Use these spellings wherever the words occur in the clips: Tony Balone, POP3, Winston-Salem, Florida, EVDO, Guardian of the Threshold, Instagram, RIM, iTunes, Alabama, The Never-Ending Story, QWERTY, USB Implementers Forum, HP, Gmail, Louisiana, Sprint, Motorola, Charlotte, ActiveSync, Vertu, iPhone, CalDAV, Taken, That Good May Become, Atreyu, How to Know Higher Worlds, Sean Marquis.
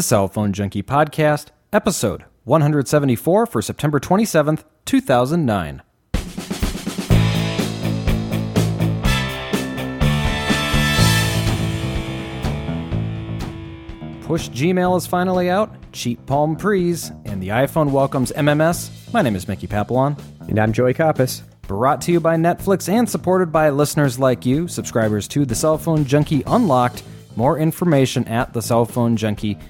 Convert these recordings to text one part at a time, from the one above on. the Cell Phone Junkie Podcast, episode 174 for September 27th, 2009. Push Gmail is finally out, cheap Palm Pre's, and the iPhone welcomes MMS. My name is Mickey Papillon. And I'm Joey Koppis. Brought to you by Netflix and supported by listeners like you, subscribers to The Cell Phone Junkie Unlocked. More information at thecellphonejunkie.com.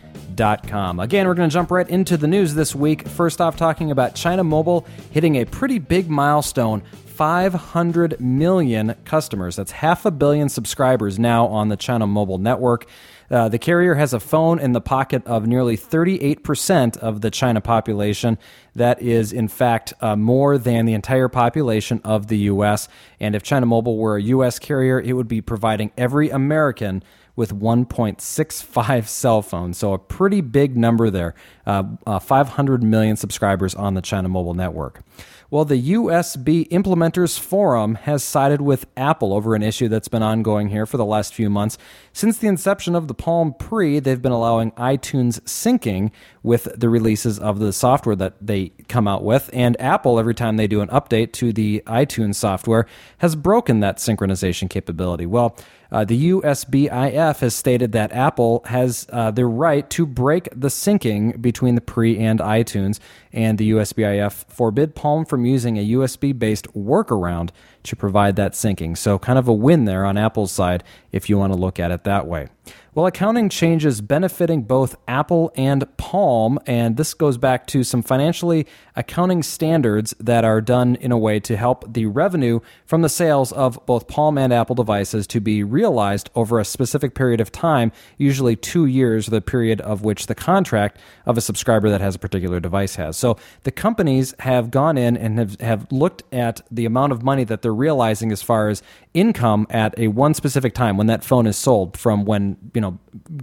Again, we're going to jump right into the news this week. First off, talking about China Mobile hitting a pretty big milestone, 500 million customers. That's 500 million subscribers now on the China Mobile network. The carrier has a phone in the pocket of nearly 38% of the China population. That is, in fact, more than the entire population of the U.S. And if China Mobile were a U.S. carrier, it would be providing every American with 1.65 cell phones. So a pretty big number there, 500 million subscribers on the China Mobile network. Well, the USB Implementers Forum has sided with Apple over an issue that's been ongoing here for the last few months. Since the inception of the Palm Pre, they've been allowing iTunes syncing with the releases of the software that they come out with, and Apple, every time they do an update to the iTunes software, has broken that synchronization capability. Well, the USBIF has stated that Apple has the right to break the syncing between the Pre and iTunes, and the USBIF forbid Palm from using a USB-based workaround to provide that syncing. So kind of a win there on Apple's side if you want to look at it that way. Well, accounting changes benefiting both Apple and Palm, and this goes back to some financially accounting standards that are done in a way to help the revenue from the sales of both Palm and Apple devices to be realized over a specific period of time, usually 2 years, the period of which the contract of a subscriber that has a particular device has. So the companies have gone in and have looked at the amount of money that they're realizing as far as income at a one specific time when that phone is sold, from when,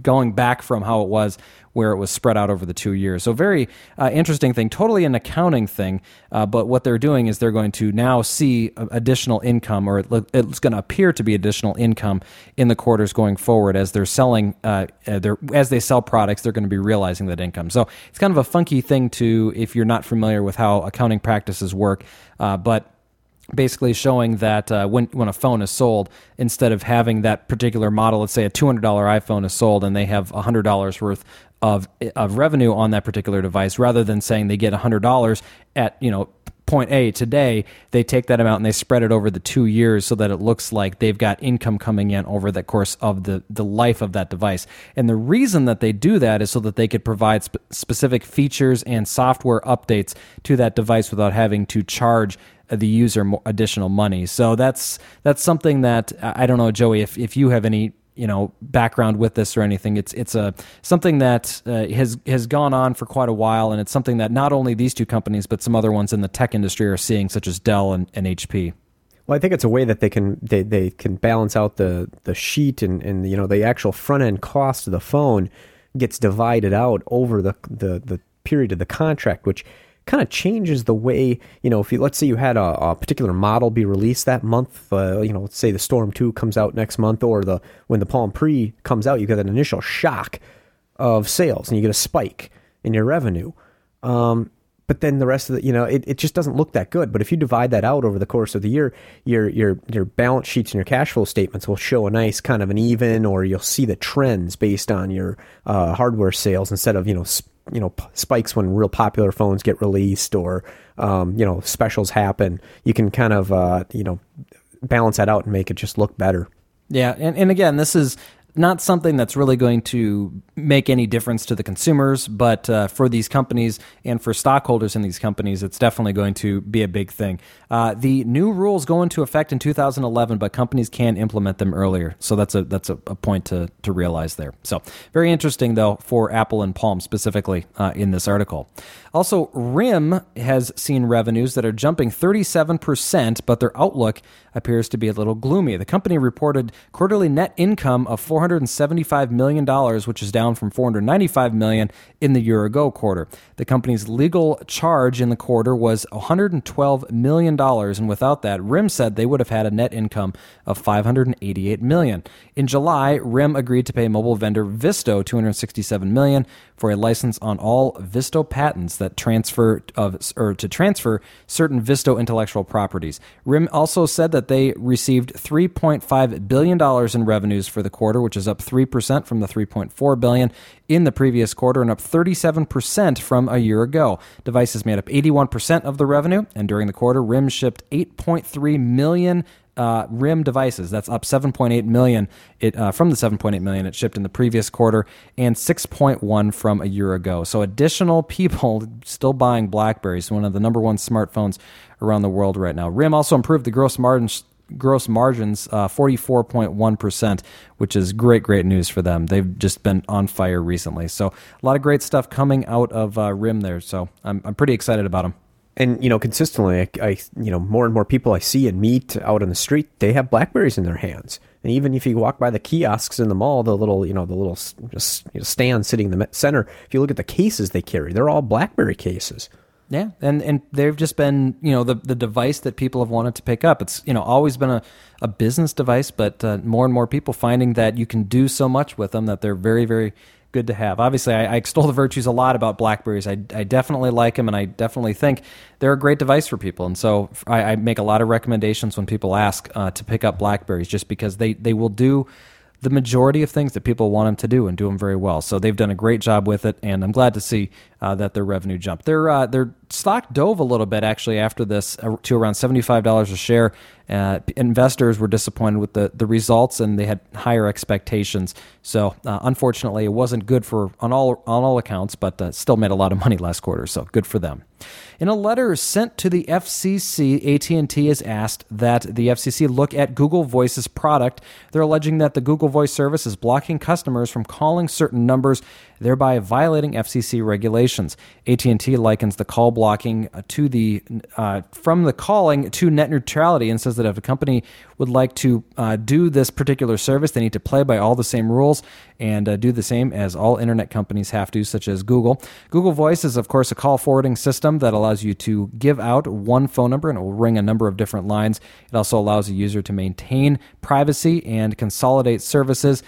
going back from how it was where it was spread out over the 2 years. So very interesting thing, totally an accounting thing, but what they're doing is they're going to now see additional income, or it's going to appear to be additional income in the quarters going forward as they're selling, as they sell products, they're going to be realizing that income. So it's kind of a funky thing to, if you're not familiar with how accounting practices work, but basically showing that when a phone is sold, instead of having that particular model, let's say a $200 iPhone is sold and they have $100 worth of revenue on that particular device, rather than saying they get $100 at, point A today, they take that amount and they spread it over the 2 years so that it looks like they've got income coming in over the course of the life of that device. And the reason that they do that is so that they could provide specific features and software updates to that device without having to charge the user additional money. So that's something that, I don't know, Joey, if you have any background with this or anything. It's something that has gone on for quite a while, and it's something that not only these two companies but some other ones in the tech industry are seeing, such as Dell and HP. Well, I think it's a way that they can balance out the sheet and the actual front end cost of the phone gets divided out over the period of the contract, which kind of changes the way, if you, let's say you had a particular model be released that month, let's say the Storm 2 comes out next month, or when the Palm Pre comes out, you get an initial shock of sales and you get a spike in your revenue. But then the rest of the, it just doesn't look that good. But if you divide that out over the course of the year, your balance sheets and your cash flow statements will show a nice kind of an even, or you'll see the trends based on your hardware sales instead of, spikes when real popular phones get released, or, specials happen. You can kind of, balance that out and make it just look better. Yeah. And again, this is not something that's really going to make any difference to the consumers, but for these companies and for stockholders in these companies, it's definitely going to be a big thing. The new rules go into effect in 2011, but companies can implement them earlier. So that's a point to realize there. So very interesting, though, for Apple and Palm specifically in this article. Also, RIM has seen revenues that are jumping 37%, but their outlook appears to be a little gloomy. The company reported quarterly net income of $400 $475 million, which is down from $495 million in the year-ago quarter. The company's legal charge in the quarter was $112 million, and without that, RIM said they would have had a net income of $588 million. In July, RIM agreed to pay mobile vendor Visto $267 million for a license on all Visto patents that transfer certain Visto intellectual properties. RIM also said that they received $3.5 billion in revenues for the quarter, which is up 3% from the $3.4 billion in the previous quarter and up 37% from a year ago. Devices made up 81% of the revenue, and during the quarter, RIM shipped 8.3 million RIM devices. That's up 7.8 million from the 7.8 million it shipped in the previous quarter and 6.1 from a year ago. So additional people still buying BlackBerries, one of the number one smartphones around the world right now. RIM also improved the gross margins 44.1%, which is great news for them. They've just been on fire recently. So a lot of great stuff coming out of RIM there. So I'm pretty excited about them. And, you know, consistently, I more and more people I see and meet out on the street, they have BlackBerries in their hands. And even if you walk by the kiosks in the mall, the little stand sitting in the center, if you look at the cases they carry, they're all BlackBerry cases. Yeah, and they've just been, the device that people have wanted to pick up. It's, always been a business device, but more and more people finding that you can do so much with them that they're very, very good to have. Obviously, I extol the virtues a lot about BlackBerries. I definitely like them, and I definitely think they're a great device for people. And so I make a lot of recommendations when people ask to pick up BlackBerries, just because they will do the majority of things that people want them to do and do them very well. So they've done a great job with it, and I'm glad to see that their revenue jumped. Their stock dove a little bit, actually, after this to around $75 a share. Investors were disappointed with the results, and they had higher expectations. So unfortunately, it wasn't good on all accounts, but still made a lot of money last quarter, so good for them. In a letter sent to the FCC, AT&T has asked that the FCC look at Google Voice's product. They're alleging that the Google Voice service is blocking customers from calling certain numbers, thereby violating FCC regulations. AT&T likens the call blocking to from the calling to net neutrality and says that if a company would like to do this particular service, they need to play by all the same rules and do the same as all internet companies have to, such as Google. Google Voice is, of course, a call forwarding system that allows you to give out one phone number and it will ring a number of different lines. It also allows a user to maintain privacy and consolidate services.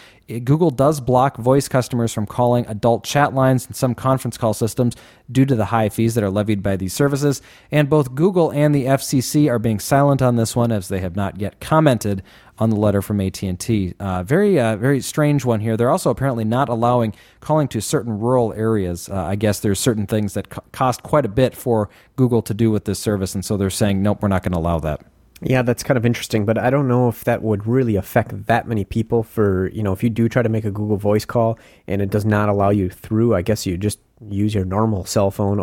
Google does block voice customers from calling adult chat lines and some conference call systems due to the high fees that are levied by these services. And both Google and the FCC are being silent on this one, as they have not yet commented on the letter from AT&T. Very strange one here. They're also apparently not allowing calling to certain rural areas. I guess there's certain things that cost quite a bit for Google to do with this service, and so they're saying, nope, we're not going to allow that. Yeah, that's kind of interesting, but I don't know if that would really affect that many people if you do try to make a Google Voice call and it does not allow you through, I guess you just use your normal cell phone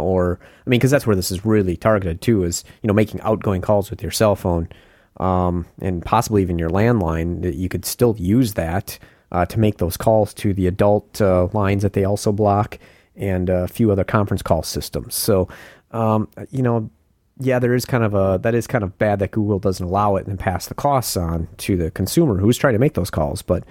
because that's where this is really targeted too, is, making outgoing calls with your cell phone and possibly even your landline. You could still use that to make those calls to the adult lines that they also block and a few other conference call systems. So, yeah, that is kind of bad that Google doesn't allow it and pass the costs on to the consumer who's trying to make those calls. But,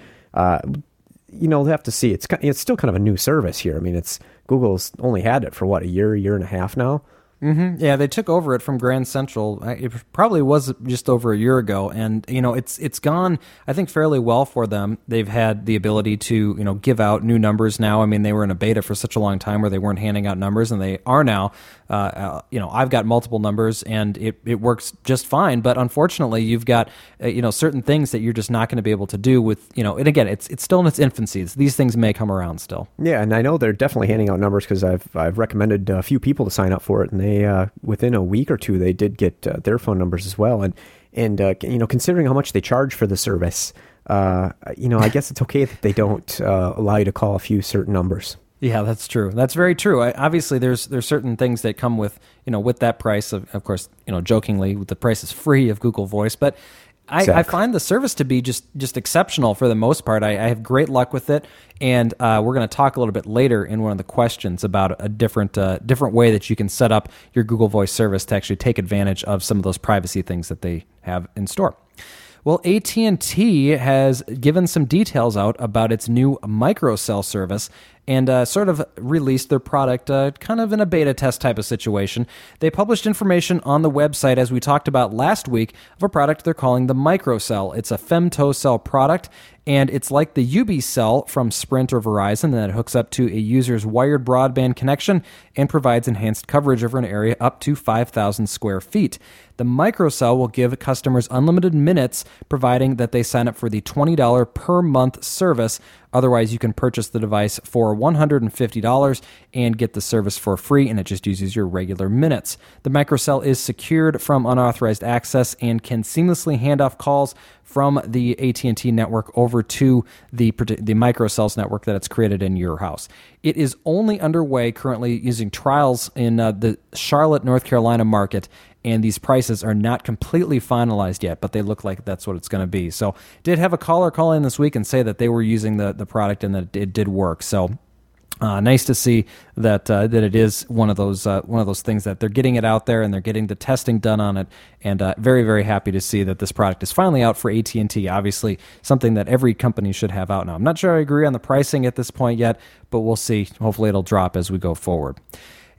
they'll have to see. It's still kind of a new service here. I mean, Google's only had it for, what, a year and a half now? Mm-hmm. Yeah, they took over it from Grand Central. It probably was just over a year ago, and it's gone, I think, fairly well for them. They've had the ability to give out new numbers now. I mean, they were in a beta for such a long time where they weren't handing out numbers, and they are now. I've got multiple numbers, and it works just fine. But unfortunately, you've got certain things that you're just not going to be able to do with And again, it's still in its infancy. These things may come around still. Yeah, and I know they're definitely handing out numbers because I've recommended a few people to sign up for it, and they within a week or two they did get their phone numbers as well, and considering how much they charge for the service, I guess it's okay that they don't allow you to call a few certain numbers. Yeah, that's true. That's very true. Obviously, there's certain things that come with with that price. Of course, jokingly, the price is free of Google Voice, but. Exactly. I find the service to be just exceptional for the most part. I have great luck with it, and we're going to talk a little bit later in one of the questions about a different way that you can set up your Google Voice service to actually take advantage of some of those privacy things that they have in store. Well, AT&T has given some details out about its new MicroCell service and sort of released their product kind of in a beta test type of situation. They published information on the website, as we talked about last week, of a product they're calling the MicroCell. It's a femtocell product, and it's like the UbiCell from Sprint or Verizon that hooks up to a user's wired broadband connection and provides enhanced coverage over an area up to 5,000 square feet. The MicroCell will give customers unlimited minutes, providing that they sign up for the $20 per month service. Otherwise, you can purchase the device for $150 and get the service for free, and it just uses your regular minutes. The MicroCell is secured from unauthorized access and can seamlessly hand off calls from the AT&T network over to the MicroCell's network that it's created in your house. It is only underway currently using trials in the Charlotte, North Carolina market, and these prices are not completely finalized yet, but they look like that's what it's going to be. So did have a caller call in this week and say that they were using the product and that it did work. So nice to see that it is one of those things that they're getting it out there and they're getting the testing done on it. And very, very happy to see that this product is finally out for AT&T. Obviously, something that every company should have out now. I'm not sure I agree on the pricing at this point yet, but we'll see. Hopefully, it'll drop as we go forward.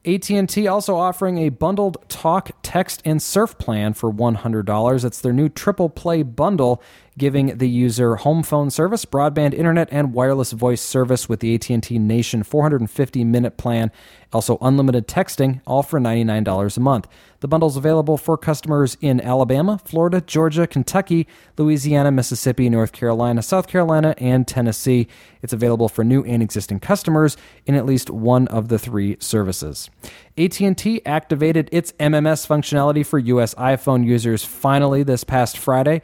AT&T also offering a bundled talk, text, and surf plan for $100. It's their new triple play bundle, giving the user home phone service, broadband, internet, and wireless voice service with the AT&T Nation 450-minute plan. Also unlimited texting, all for $99 a month. The bundle's available for customers in Alabama, Florida, Georgia, Kentucky, Louisiana, Mississippi, North Carolina, South Carolina, and Tennessee. It's available for new and existing customers in at least one of the three services. AT&T activated its MMS functionality for U.S. iPhone users finally this past Friday.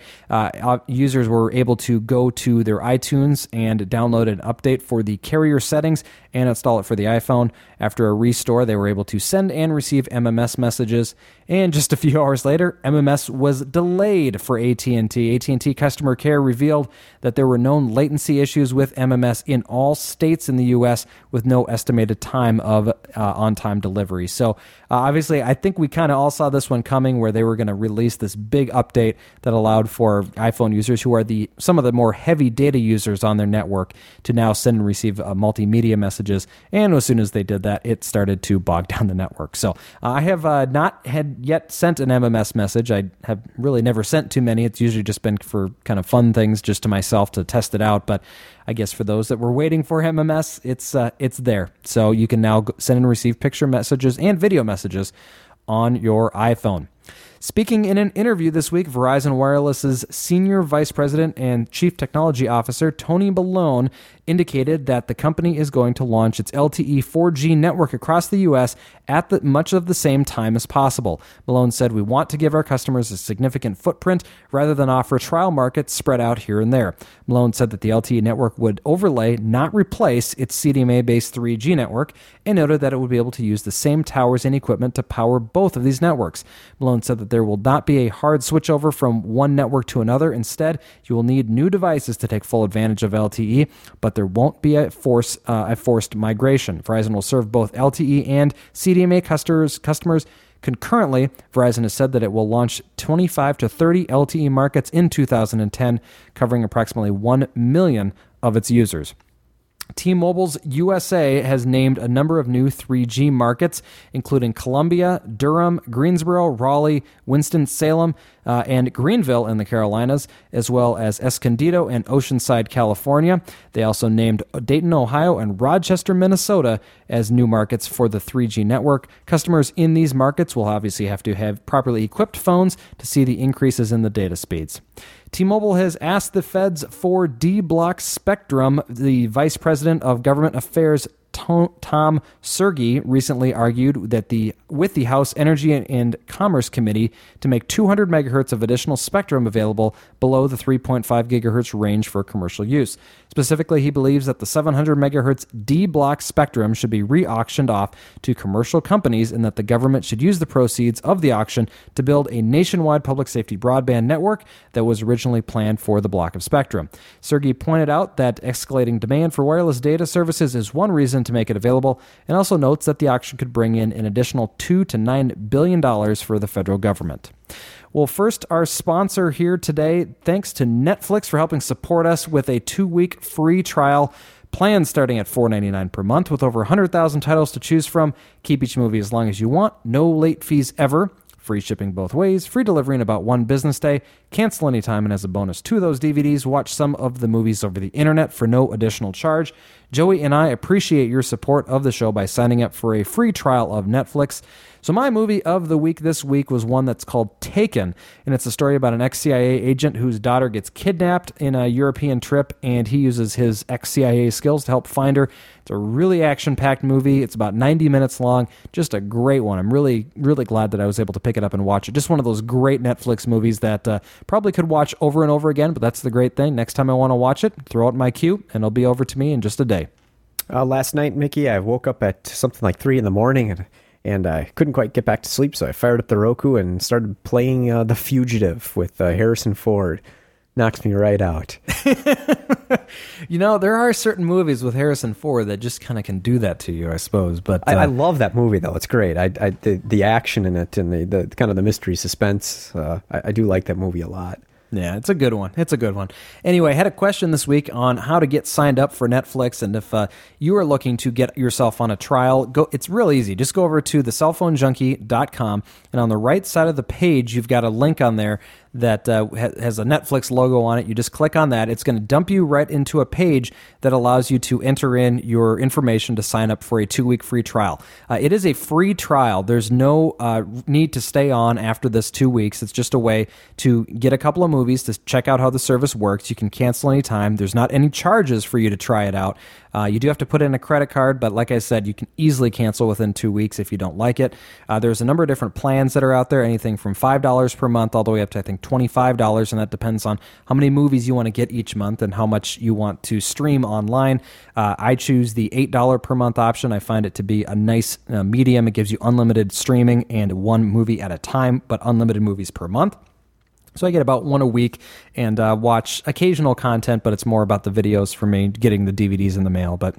Users were able to go to their iTunes and download an update for the carrier settings and install it for the iPhone. After a restore, they were able to send and receive MMS messages. And just a few hours later, MMS was delayed for AT&T. AT&T customer care revealed that there were known latency issues with MMS in all states in the U.S. with no estimated time of on-time delivery. So obviously, I think we kind of all saw this one coming where they were going to release this big update that allowed for iPhone users who are some of the more heavy data users on their network to now send and receive multimedia messages. And as soon as they did that, it started to bog down the network. So I have not had yet sent an MMS message. I have really never sent too many. It's usually just been for kind of fun things just to myself to test it out. But I guess for those that were waiting for MMS, it's there. So you can now send and receive picture messages and video messages on your iPhone. Speaking in an interview this week, Verizon Wireless's Senior Vice President and Chief Technology Officer, Tony Balone, indicated that the company is going to launch its LTE 4G network across the U.S. at much of the same time as possible. Balone said, "We want to give our customers a significant footprint rather than offer trial markets spread out here and there." Balone said that the LTE network would overlay, not replace, its CDMA-based 3G network, and noted that it would be able to use the same towers and equipment to power both of these networks. Balone said that there will not be a hard switchover from one network to another. Instead, you will need new devices to take full advantage of LTE, but there won't be a forced migration. Verizon will serve both LTE and CDMA customers concurrently. Verizon has said that it will launch 25 to 30 LTE markets in 2010, covering approximately 1 million of its users. T-Mobile's USA has named a number of new 3G markets, including Columbia, Durham, Greensboro, Raleigh, Winston-Salem, and Greenville in the Carolinas, as well as Escondido and Oceanside, California. They also named Dayton, Ohio, and Rochester, Minnesota as new markets for the 3G network. Customers in these markets will obviously have to have properly equipped phones to see the increases in the data speeds. T-Mobile has asked the feds for D-Block Spectrum. The Vice President of Government Affairs, Tom Sergey, recently argued that with the House Energy and Commerce Committee to make 200 megahertz of additional spectrum available below the 3.5 gigahertz range for commercial use. Specifically, he believes that the 700 megahertz D-block spectrum should be re-auctioned off to commercial companies and that the government should use the proceeds of the auction to build a nationwide public safety broadband network that was originally planned for the block of spectrum. Sergey pointed out that escalating demand for wireless data services is one reason to make it available, and also notes that the auction could bring in an additional $2 to $9 billion for the federal government. Well, first, our sponsor here today, thanks to Netflix for helping support us with a 2-week free trial. Plans starting at $4.99 per month with over 100,000 titles to choose from. Keep each movie as long as you want. No late fees ever. Free shipping both ways. Free delivery in about one business day. Cancel anytime, and as a bonus to those DVDs, watch some of the movies over the internet for no additional charge. Joey and I appreciate your support of the show by signing up for a free trial of Netflix. So my movie of the week this week was one that's called Taken, and it's a story about an ex-CIA agent whose daughter gets kidnapped in a European trip, and he uses his ex-CIA skills to help find her. It's a really action-packed movie. It's about 90 minutes long. Just a great one. I'm really, really glad that I was able to pick it up and watch it. Just one of those great Netflix movies that probably could watch over and over again, but that's the great thing. Next time I want to watch it, throw out my cue, and it'll be over to me in just a day. Last night, Mickey, I woke up at something like 3 in the morning, and I couldn't quite get back to sleep, so I fired up the Roku and started playing The Fugitive with Harrison Ford. Knocked me right out. You know, there are certain movies with Harrison Ford that just kind of can do that to you, I suppose. But I love that movie, though. It's great. The action in it and the kind of the mystery suspense. I do like that movie a lot. Yeah, it's a good one. It's a good one. Anyway, I had a question this week on how to get signed up for Netflix, and if you are looking to get yourself on a trial, it's real easy. Just go over to thecellphonejunkie.com, and on the right side of the page, you've got a link on there that has a Netflix logo on it. You just click on that. It's going to dump you right into a page that allows you to enter in your information to sign up for a 2-week free trial. It is a free trial. There's no need to stay on after this 2 weeks. It's just a way to get a couple of movies, to check out how the service works. You can cancel anytime. There's not any charges for you to try it out. You do have to put in a credit card, but like I said, you can easily cancel within 2 weeks if you don't like it. There's a number of different plans that are out there, anything from $5 per month all the way up to, I think, $25, and that depends on how many movies you want to get each month and how much you want to stream online. I choose the $8 per month option. I find it to be a nice medium. It gives you unlimited streaming and one movie at a time, but unlimited movies per month. So I get about one a week and watch occasional content, but it's more about the videos for me, getting the DVDs in the mail. But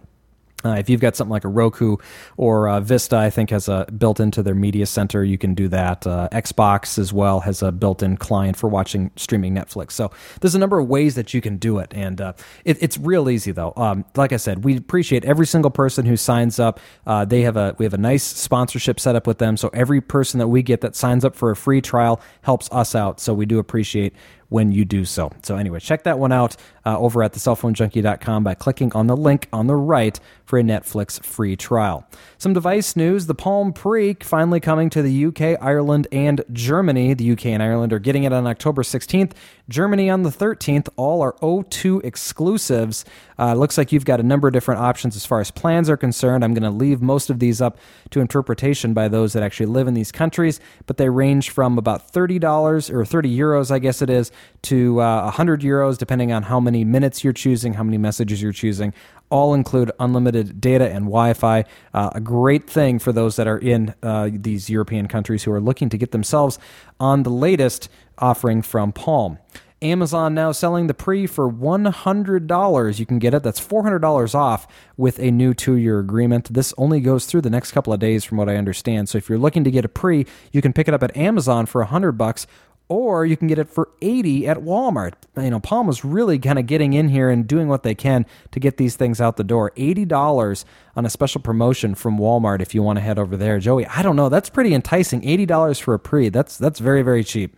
if you've got something like a Roku or Vista, I think has a built into their media center, you can do that. Xbox as well has a built-in client for watching streaming Netflix. So there's a number of ways that you can do it, and it's real easy though. Like I said, we appreciate every single person who signs up. We have a nice sponsorship set up with them, so every person that we get that signs up for a free trial helps us out. So we do appreciate when you do so. So anyway, check that one out over at thecellphonejunkie.com by clicking on the link on the right for a Netflix free trial. Some device news, the Palm Pre finally coming to the UK, Ireland, and Germany. The UK and Ireland are getting it on October 16th. Germany on the 13th. All are O2 exclusives. Looks like you've got a number of different options as far as plans are concerned. I'm going to leave most of these up to interpretation by those that actually live in these countries, but they range from about $30 or 30 euros, I guess it is, to 100 euros, depending on how many minutes you're choosing, how many messages you're choosing. All include unlimited data and Wi-Fi, a great thing for those that are in these European countries who are looking to get themselves on the latest offering from Palm. Amazon now selling the Pre for $100. You can get it. That's $400 off with a new 2-year agreement. This only goes through the next couple of days from what I understand. So if you're looking to get a Pre, you can pick it up at Amazon for $100, or you can get it for $80 at Walmart. You know, Palm is really kind of getting in here and doing what they can to get these things out the door. $80 on a special promotion from Walmart if you want to head over there. Joey, I don't know. That's pretty enticing. $80 for a Pre. That's very, very cheap.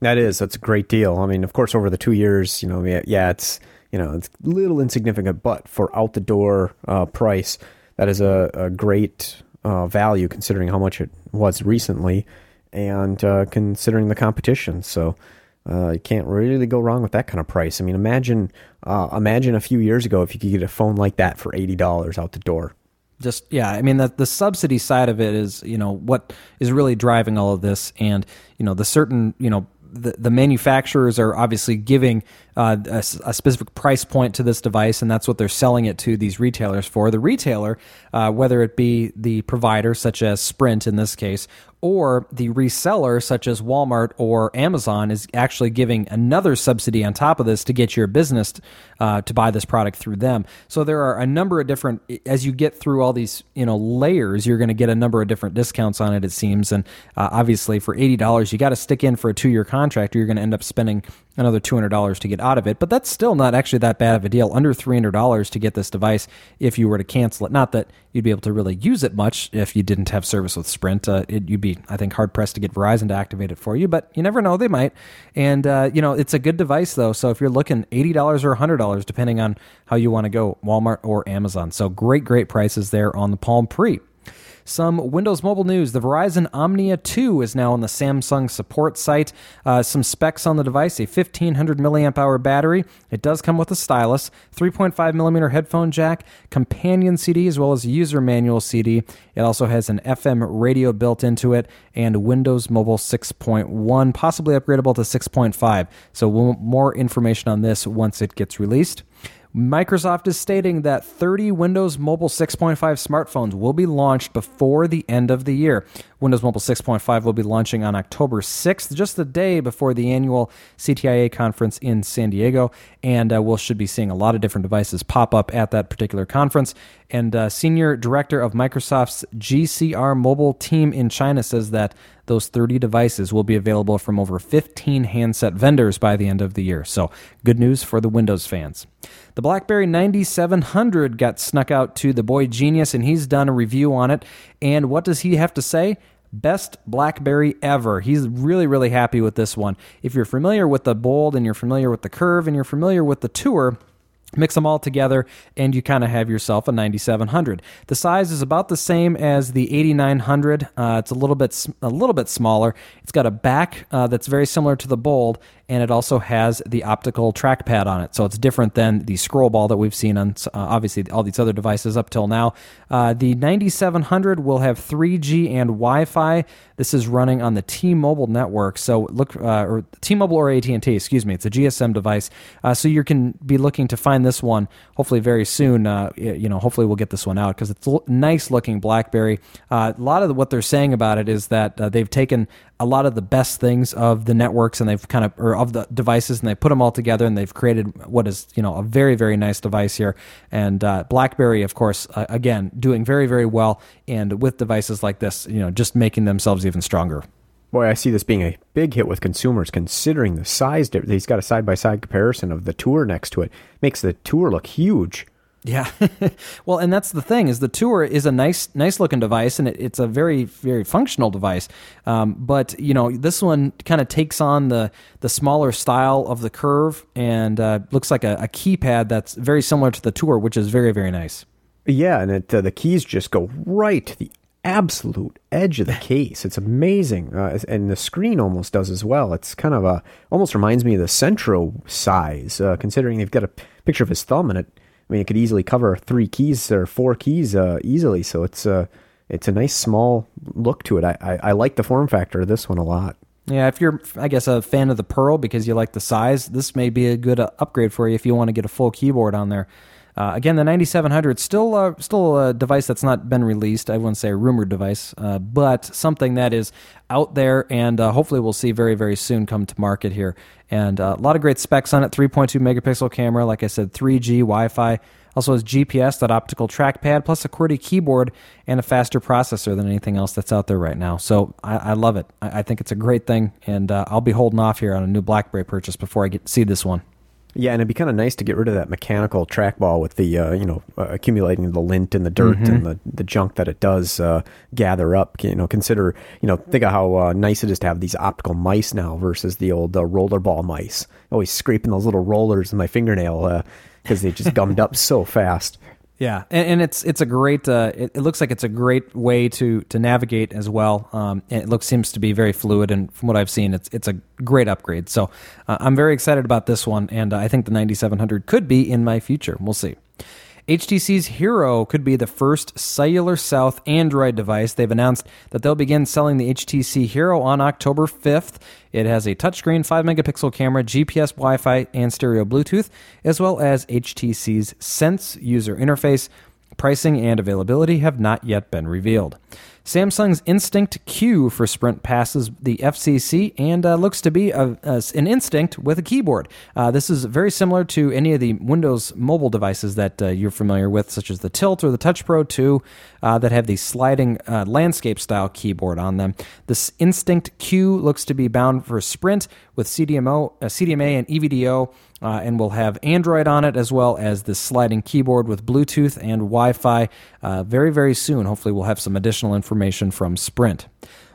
That is. That's a great deal. I mean, of course, over the 2 years, you know, yeah, it's, you know, it's a little insignificant, but for out the door price, that is a great value considering how much it was recently, and considering the competition. So you can't really go wrong with that kind of price. I mean, imagine a few years ago if you could get a phone like that for $80 out the door. Just, yeah, I mean, the subsidy side of it is, you know, what is really driving all of this. And, you know, the manufacturers are obviously giving a specific price point to this device, and that's what they're selling it to these retailers for. The retailer, whether it be the provider, such as Sprint in this case, or the reseller, such as Walmart or Amazon, is actually giving another subsidy on top of this to get your business to buy this product through them. So there are a number of different, as you get through all these, you know, layers, you're going to get a number of different discounts on it, it seems. And obviously for $80, you got to stick in for a 2-year contract, or you're going to end up spending another $200 to get out of it. But that's still not actually that bad of a deal, under $300 to get this device if you were to cancel it. Not that you'd be able to really use it much if you didn't have service with Sprint. You'd be, I think, hard-pressed to get Verizon to activate it for you, but you never know, they might. And, you know, it's a good device, though, so if you're looking $80 or $100, depending on how you want to go, Walmart or Amazon. So great, great prices there on the Palm Pre. Some Windows Mobile news. The Verizon Omnia 2 is now on the Samsung support site. Some specs on the device, a 1,500 milliamp hour battery. It does come with a stylus, 3.5 millimeter headphone jack, companion CD, as well as user manual CD. It also has an FM radio built into it, and Windows Mobile 6.1, possibly upgradable to 6.5. So we'll want more information on this once it gets released. Microsoft is stating that 30 Windows Mobile 6.5 smartphones will be launched before the end of the year. Windows Mobile 6.5 will be launching on October 6th, just the day before the annual CTIA conference in San Diego, and we should be seeing a lot of different devices pop up at that particular conference. And Senior Director of Microsoft's GCR Mobile team in China says that those 30 devices will be available from over 15 handset vendors by the end of the year. So good news for the Windows fans. The BlackBerry 9700 got snuck out to the boy genius, and he's done a review on it. And what does he have to say? Best BlackBerry ever. He's really, really happy with this one. If you're familiar with the Bold, and you're familiar with the Curve, and you're familiar with the Tour, mix them all together, and you kind of have yourself a 9700. The size is about the same as the 8900. It's a little bit smaller. It's got a back that's very similar to the Bold, and it also has the optical trackpad on it. So it's different than the scroll ball that we've seen on, obviously, all these other devices up till now. The 9700 will have 3G and Wi-Fi. This is running on the T-Mobile network. So look, or T-Mobile or AT&T, excuse me. It's a GSM device. So you can be looking to find this one hopefully very soon. You know, hopefully we'll get this one out because it's a nice looking BlackBerry. A lot of what they're saying about it is that they've taken a lot of the best things of the networks and they've kind of, or of the devices, and they put them all together and they've created what is, you know, a very, very nice device here. And BlackBerry, of course, again, doing very, very well. And with devices like this, you know, just making themselves even stronger. Boy, I see this being a big hit with consumers considering the size. He's got a side-by-side comparison of the Tour next to it. Makes the Tour look huge. Yeah. Well, and that's the thing, is the Tour is a nice looking device, and it's a very, very functional device. But, you know, this one kind of takes on the smaller style of the Curve and looks like a keypad that's very similar to the Tour, which is very, very nice. Yeah, and it, the keys just go right to the absolute edge of the case. It's amazing. And the screen almost does as well. It's kind of a, almost reminds me of the Centro size, considering they've got a picture of his thumb in it. I mean, it could easily cover 4 keys easily. So it's a nice small look to it. I like the form factor of this one a lot. Yeah, if you're, I guess, a fan of the Pearl because you like the size, this may be a good upgrade for you if you want to get a full keyboard on there. Again, the 9700 still a device that's not been released. I wouldn't say a rumored device, but something that is out there, and hopefully we'll see very, very soon come to market here. And a lot of great specs on it. 3.2 megapixel camera, like I said, 3G, Wi-Fi. Also has GPS, that optical trackpad, plus a QWERTY keyboard and a faster processor than anything else that's out there right now. So I love it. I think it's a great thing, and I'll be holding off here on a new BlackBerry purchase before I get to see this one. Yeah, and it'd be kind of nice to get rid of that mechanical trackball with the, accumulating the lint and the dirt and the junk that it does gather up. You know, consider, you know, think of how nice it is to have these optical mice now versus the old rollerball mice. Always scraping those little rollers in my fingernail because they just gummed up so fast. Yeah, and it's a great. It looks like it's a great way to navigate as well. And it seems to be very fluid, and from what I've seen, it's a great upgrade. So I'm very excited about this one, and I think the 9700 could be in my future. We'll see. HTC's Hero could be the first Cellular South Android device. They've announced that they'll begin selling the HTC Hero on October 5th. It has a touchscreen, 5-megapixel camera, GPS, Wi-Fi, and stereo Bluetooth, as well as HTC's Sense user interface. Pricing and availability have not yet been revealed. Samsung's Instinct Q for Sprint passes the FCC and looks to be an Instinct with a keyboard. This is very similar to any of the Windows mobile devices that you're familiar with, such as the Tilt or the Touch Pro 2, that have the sliding landscape-style keyboard on them. This Instinct Q looks to be bound for Sprint with CDMA and EVDO, and will have Android on it as well as the sliding keyboard with Bluetooth and Wi-Fi very, very soon. Hopefully we'll have some additional information from Sprint.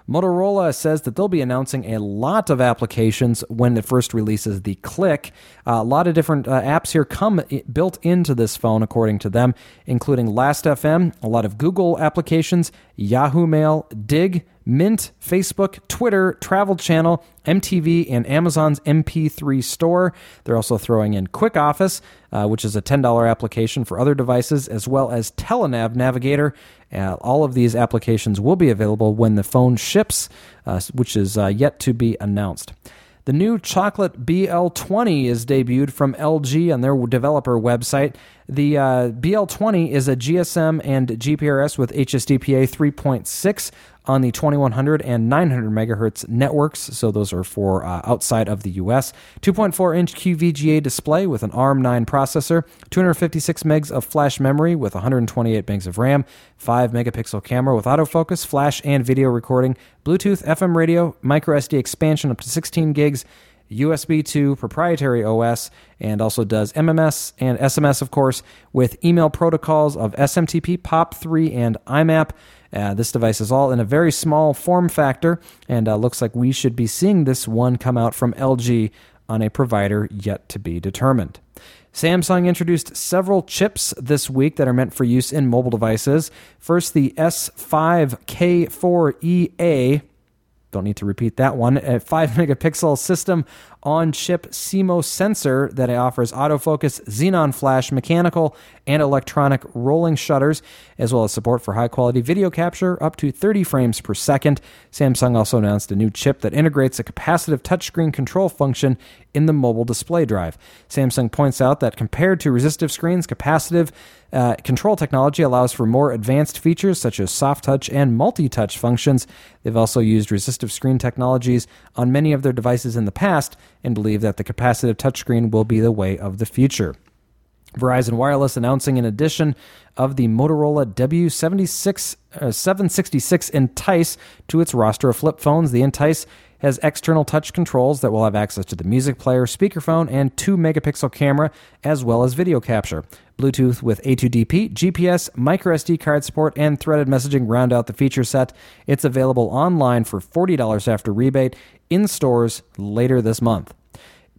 Motorola says that they'll be announcing a lot of applications when it first releases the Click. A lot of different apps here come built into this phone, according to them, including Last.fm, a lot of Google applications, Yahoo Mail, Dig, Mint, Facebook, Twitter, Travel Channel, MTV, and Amazon's MP3 store. They're also throwing in QuickOffice, which is a $10 application for other devices, as well as Telenav Navigator. All of these applications will be available when the phone ships, which is yet to be announced. The new Chocolate BL20 is debuted from LG on their developer website. The BL20 is a GSM and GPRS with HSDPA 3.6 on the 2100 and 900 megahertz networks, so those are for outside of the U.S. 2.4-inch QVGA display with an ARM9 processor, 256 megs of flash memory with 128 megs of RAM, 5-megapixel camera with autofocus, flash and video recording, Bluetooth, FM radio, microSD expansion up to 16 gigs, USB 2, proprietary OS, and also does MMS and SMS, of course, with email protocols of SMTP, POP3, and IMAP. This device is all in a very small form factor, and looks like we should be seeing this one come out from LG on a provider yet to be determined. Samsung introduced several chips this week that are meant for use in mobile devices. First, the S5K4EA. Don't need to repeat that one. A 5-megapixel system on-chip CMOS sensor that offers autofocus, xenon flash, mechanical, and electronic rolling shutters, as well as support for high-quality video capture up to 30 frames per second. Samsung also announced a new chip that integrates a capacitive touchscreen control function in the mobile display drive. Samsung points out that compared to resistive screens, capacitive control technology allows for more advanced features such as soft touch and multi-touch functions. They've also used resistive screen technologies on many of their devices in the past and believe that the capacitive touchscreen will be the way of the future. Verizon Wireless announcing an addition of the Motorola W766 Entice to its roster of flip phones. The Entice has external touch controls that will have access to the music player, speakerphone, and 2-megapixel camera, as well as video capture. Bluetooth with A2DP, GPS, microSD card support, and threaded messaging round out the feature set. It's available online for $40 after rebate, in stores later this month.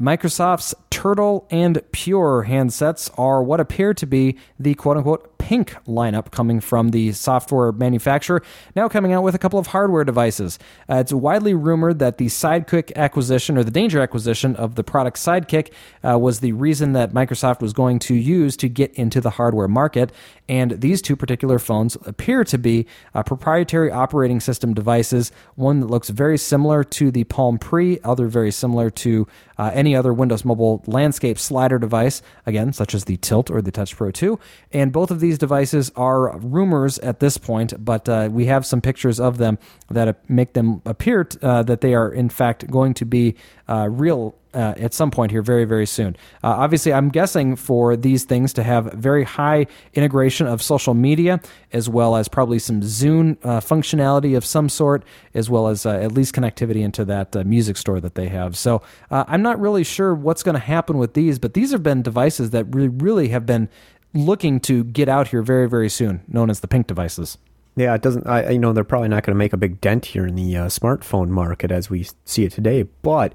Microsoft's Turtle and Pure handsets are what appear to be the quote-unquote pink lineup coming from the software manufacturer, now coming out with a couple of hardware devices. It's widely rumored that the Sidekick acquisition, or the Danger acquisition of the product Sidekick, was the reason that Microsoft was going to use to get into the hardware market, and these two particular phones appear to be proprietary operating system devices, one that looks very similar to the Palm Pre, other very similar to any other Windows Mobile landscape slider device, again, such as the Tilt or the Touch Pro 2. And both of these devices are rumors at this point, but we have some pictures of them that make them appear that they are, in fact, going to be real at some point here very, very soon. Obviously, I'm guessing for these things to have very high integration of social media, as well as probably some Zune functionality of some sort, as well as at least connectivity into that music store that they have. So I'm not really sure what's going to happen with these, but these have been devices that really have been looking to get out here very, very soon, known as the pink devices. Yeah, it doesn't. They're probably not going to make a big dent here in the smartphone market as we see it today, but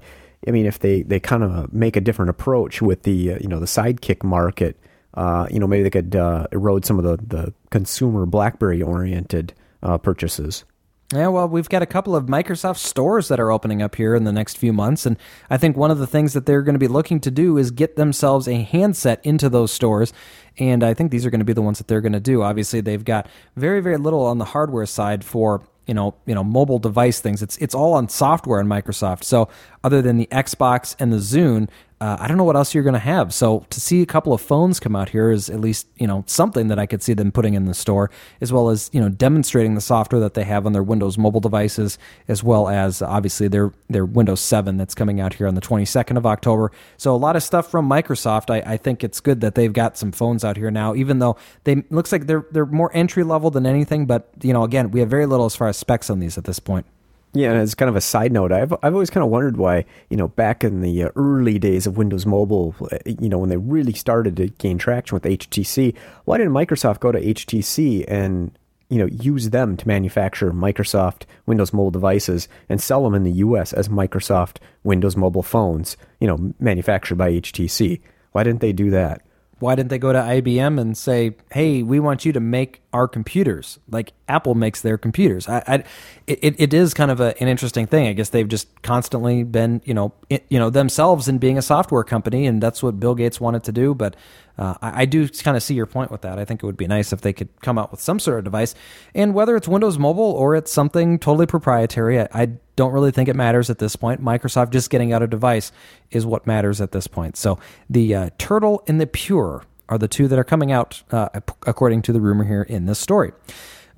I mean, if they kind of make a different approach with the the Sidekick market, maybe they could erode some of the consumer BlackBerry oriented purchases. Yeah, well, we've got a couple of Microsoft stores that are opening up here in the next few months, and I think one of the things that they're going to be looking to do is get themselves a handset into those stores, and I think these are going to be the ones that they're going to do. Obviously, they've got very, very little on the hardware side for mobile device things. It's all on software in Microsoft. So other than the Xbox and the Zune, I don't know what else you're going to have. So to see a couple of phones come out here is at least, you know, something that I could see them putting in the store, as well as, you know, demonstrating the software that they have on their Windows Mobile devices, as well as obviously their Windows 7 that's coming out here on the 22nd of October. So a lot of stuff from Microsoft. I think it's good that they've got some phones out here now, even though they looks like they're more entry level than anything. But, you know, again, we have very little as far as specs on these at this point. Yeah, and as kind of a side note, I've always kind of wondered why, you know, back in the early days of Windows Mobile, you know, when they really started to gain traction with HTC, why didn't Microsoft go to HTC and, you know, use them to manufacture Microsoft Windows Mobile devices and sell them in the U.S. as Microsoft Windows Mobile phones, you know, manufactured by HTC? Why didn't they do that? Why didn't they go to IBM and say, hey, we want you to make our computers like Apple makes their computers? It is kind of an interesting thing. I guess they've just constantly been, you know, themselves in being a software company, and that's what Bill Gates wanted to do. But I do kind of see your point with that. I think it would be nice if they could come out with some sort of device. And whether it's Windows Mobile or it's something totally proprietary, I don't really think it matters at this point. Microsoft just getting out a device is what matters at this point. So the Turtle and the Pure are the two that are coming out, according to the rumor here in this story.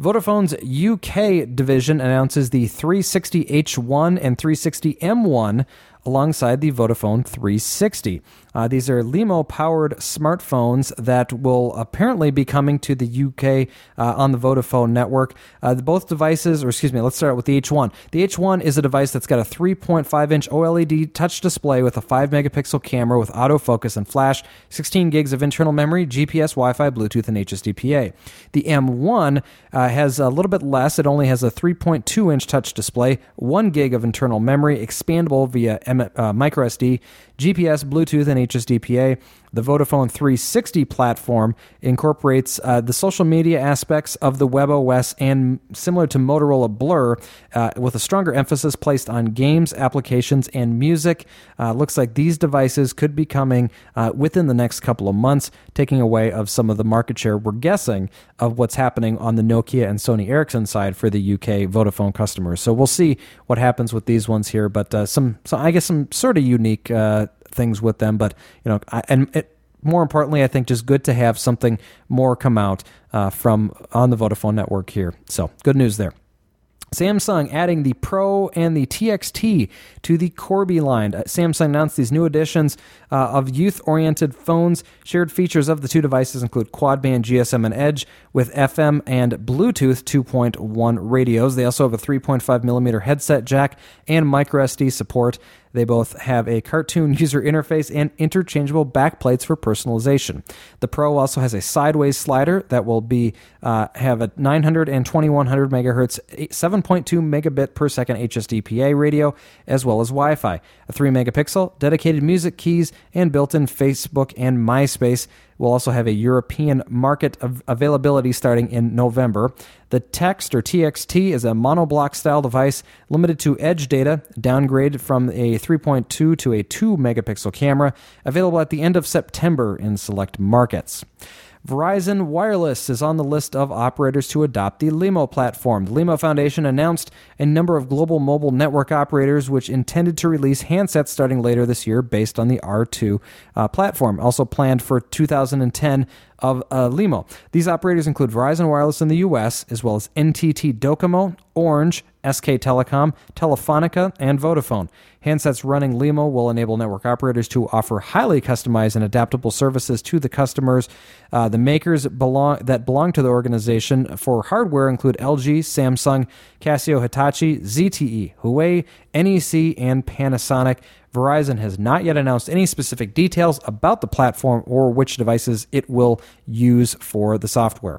Vodafone's UK division announces the 360H1 and 360M1 alongside the Vodafone 360. These are Limo-powered smartphones that will apparently be coming to the UK on the Vodafone network. Both devices, or excuse me, let's start with the H1. The H1 is a device that's got a 3.5-inch OLED touch display with a 5-megapixel camera with autofocus and flash, 16 gigs of internal memory, GPS, Wi-Fi, Bluetooth, and HSDPA. The M1 has a little bit less. It only has a 3.2-inch touch display, 1 gig of internal memory, expandable via microSD, GPS, Bluetooth, and HSDPA. The Vodafone 360 platform incorporates the social media aspects of the WebOS, and similar to Motorola Blur, with a stronger emphasis placed on games, applications, and music. Looks like these devices could be coming within the next couple of months, taking away of some of the market share, we're guessing, of what's happening on the Nokia and Sony Ericsson side for the UK Vodafone customers. So we'll see what happens with these ones here, but some sort of unique things with them, but you know, more importantly, I think just good to have something more come out from on the Vodafone network here. So good news there. Samsung adding the Pro and the TXT to the Corby line. Samsung announced these new additions of youth-oriented phones. Shared features of the two devices include quad-band GSM and Edge with FM and Bluetooth 2.1 radios. They also have a 3.5-millimeter headset jack and microSD support. They both have a cartoon user interface and interchangeable backplates for personalization. The Pro also has a sideways slider that will be have a 900 and 2100 megahertz, 7.2 megabit per second HSDPA radio, as well as Wi-Fi, a 3-megapixel, dedicated music keys, and built-in Facebook and MySpace. We'll also have a European market availability starting in November. The Text, or TXT, is a monoblock style device limited to edge data, downgraded from a 3.2 to a 2-megapixel camera, available at the end of September in select markets. Verizon Wireless is on the list of operators to adopt the Limo platform. The Limo Foundation announced a number of global mobile network operators which intended to release handsets starting later this year based on the R2 platform, also planned for 2010 of Limo. These operators include Verizon Wireless in the U.S., as well as NTT Docomo, Orange, SK Telecom, Telefonica, and Vodafone. Handsets running Limo will enable network operators to offer highly customized and adaptable services to the customers. The makers belong to the organization for hardware include LG, Samsung, Casio, Hitachi, ZTE, Huawei, NEC, and Panasonic. Verizon has not yet announced any specific details about the platform or which devices it will use for the software.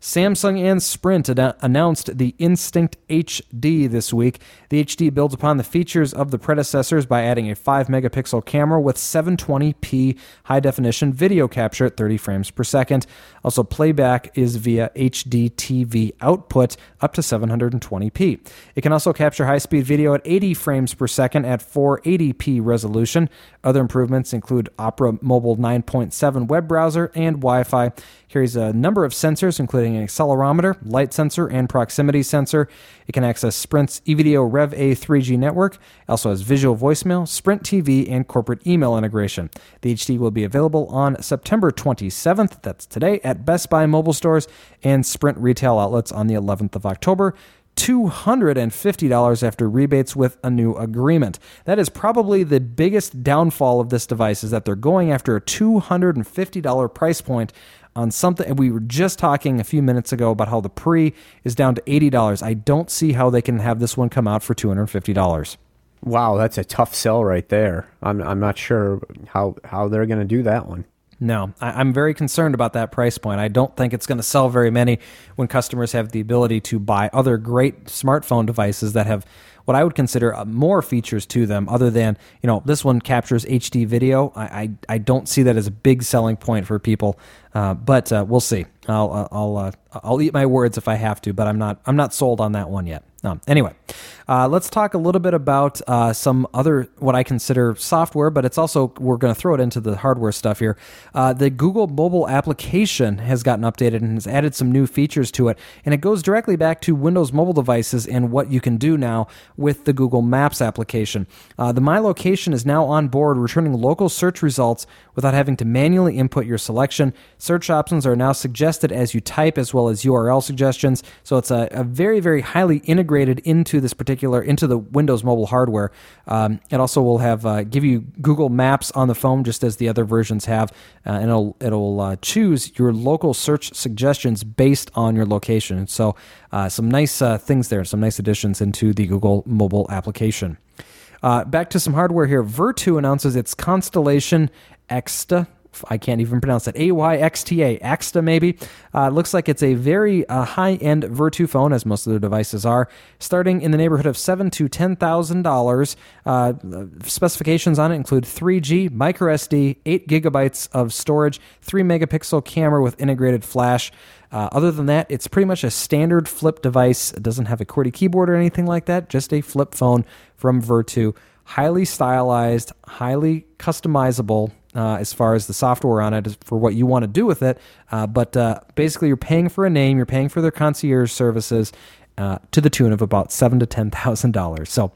Samsung and Sprint announced the Instinct HD this week. The HD builds upon the features of the predecessors by adding a 5-megapixel camera with 720p high-definition video capture at 30 frames per second. Also, playback is via HDTV output up to 720p. It can also capture high-speed video at 80 frames per second at 480p resolution. Other improvements include Opera Mobile 9.7 web browser and Wi-Fi. Carries a number of sensors, including including an accelerometer, light sensor, and proximity sensor. It can access Sprint's eVideo Rev A 3G network. It also has visual voicemail, Sprint TV, and corporate email integration. The HD will be available on September 27th, that's today, at Best Buy mobile stores and Sprint retail outlets on the 11th of October. $250 after rebates with a new agreement. That is probably the biggest downfall of this device, is that they're going after a $250 price point on something. We were just talking a few minutes ago about how the Pre is down to $80. I don't see how they can have this one come out for $250. Wow, that's a tough sell right there. I'm not sure how they're going to do that one. No, I'm very concerned about that price point. I don't think it's going to sell very many when customers have the ability to buy other great smartphone devices that have what I would consider more features to them other than, you know, this one captures HD video. I don't see that as a big selling point for people, but we'll see. I'll eat my words if I have to, but I'm not sold on that one yet. Anyway, let's talk a little bit about some other, what I consider software, but it's also, we're going to throw it into the hardware stuff here. The Google mobile application has gotten updated and has added some new features to it, and it goes directly back to Windows mobile devices and what you can do now with the Google Maps application. The My Location is now on board, returning local search results without having to manually input your selection. Search options are now suggested as you type, as well as URL suggestions, so it's a very, very highly integrated into this particular, into the Windows mobile hardware. It also will have give you Google Maps on the phone, just as the other versions have, and it'll choose your local search suggestions based on your location. So some nice things there, some nice additions into the Google mobile application. Back to some hardware here. Vertu announces its Constellation Xta. I can't even pronounce that. AYXTA, Axta maybe. Looks like it's a very high-end Vertu phone, as most of their devices are, starting in the neighborhood of $7,000 to $10,000. Specifications on it include 3G, microSD, 8 gigabytes of storage, 3-megapixel camera with integrated flash. Other than that, it's pretty much a standard flip device. It doesn't have a QWERTY keyboard or anything like that, just a flip phone from Vertu. Highly stylized, highly customizable, as far as the software on it, for what you want to do with it. But basically, you're paying for a name, you're paying for their concierge services to the tune of about $7,000 to $10,000. So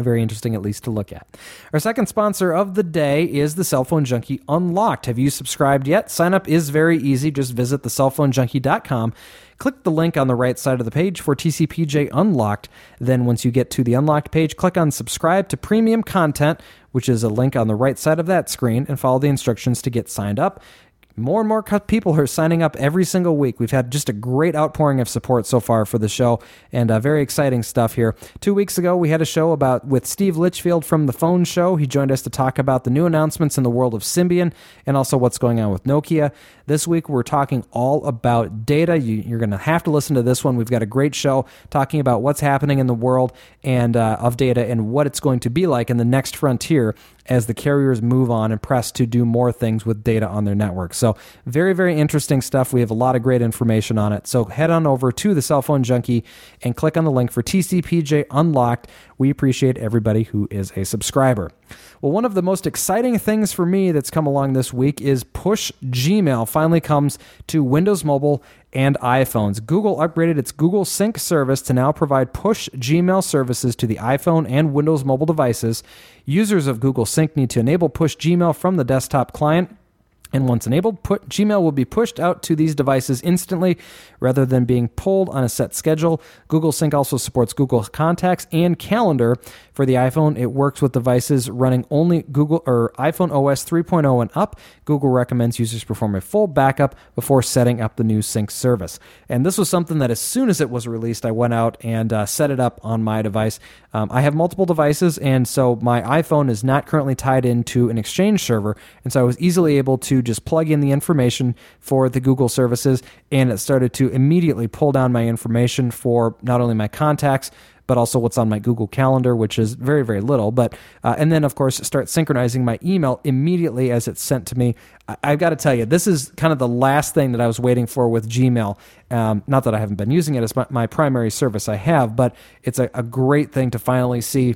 very interesting, at least to look at. Our second sponsor of the day is the Cell Phone Junkie Unlocked. Have you subscribed yet? Sign up is very easy. Just visit thecellphonejunkie.com. Click the link on the right side of the page for TCPJ Unlocked. Then once you get to the Unlocked page, click on Subscribe to Premium Content, which is a link on the right side of that screen, and follow the instructions to get signed up. More and more people are signing up every single week. We've had just a great outpouring of support so far for the show, and very exciting stuff here. 2 weeks ago, we had a show with Steve Litchfield from The Phone Show. He joined us to talk about the new announcements in the world of Symbian and also what's going on with Nokia. This week, we're talking all about data. You're going to have to listen to this one. We've got a great show talking about what's happening in the world and of data and what it's going to be like in the next frontier as the carriers move on and press to do more things with data on their networks. So very, very interesting stuff. We have a lot of great information on it. So head on over to the Cell Phone Junkie and click on the link for TCPJ Unlocked. We appreciate everybody who is a subscriber. Well, one of the most exciting things for me that's come along this week is Push Gmail finally comes to Windows Mobile and iPhones. Google upgraded its Google Sync service to now provide Push Gmail services to the iPhone and Windows Mobile devices. Users of Google Sync need to enable Push Gmail from the desktop client. And once enabled, Gmail will be pushed out to these devices instantly rather than being pulled on a set schedule. Google Sync also supports Google Contacts and Calendar. For the iPhone, it works with devices running only Google or iPhone OS 3.0 and up. Google recommends users perform a full backup before setting up the new Sync service. And this was something that as soon as it was released, I went out and set it up on my device. I have multiple devices, and so my iPhone is not currently tied into an Exchange server, and so I was easily able to just plug in the information for the Google services, and it started to immediately pull down my information for not only my contacts, but also what's on my Google Calendar, which is very, very little. But and then, of course, start synchronizing my email immediately as it's sent to me. I've got to tell you, this is kind of the last thing that I was waiting for with Gmail. Not that I haven't been using it as my primary service. I have, but it's a great thing to finally see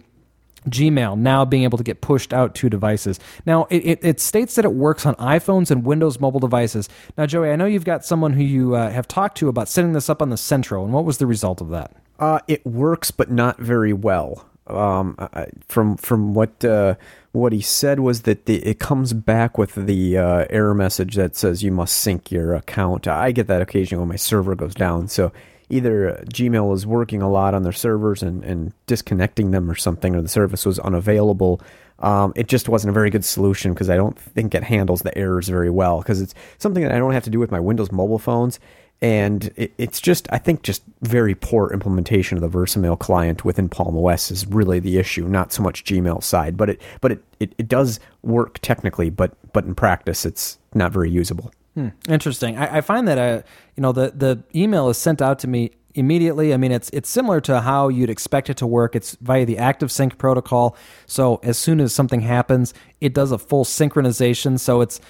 Gmail now being able to get pushed out to devices. Now, it states that it works on iPhones and Windows mobile devices. Now, Joey, I know you've got someone who you have talked to about setting this up on the Centro, and what was the result of that? It works, but not very well. From what he said was that it comes back with the error message that says you must sync your account. I get that occasionally when my server goes down, so either Gmail is working a lot on their servers and disconnecting them or something, or the service was unavailable. It just wasn't a very good solution because I don't think it handles the errors very well, because it's something that I don't have to do with my Windows mobile phones. And it's just, I think, just very poor implementation of the Versamail client within Palm OS is really the issue, not so much Gmail side. But it does work technically, but in practice, it's not very usable. Interesting. I find that the email is sent out to me immediately. I mean, it's similar to how you'd expect it to work. It's via the ActiveSync protocol. So as soon as something happens, it does a full synchronization. So it's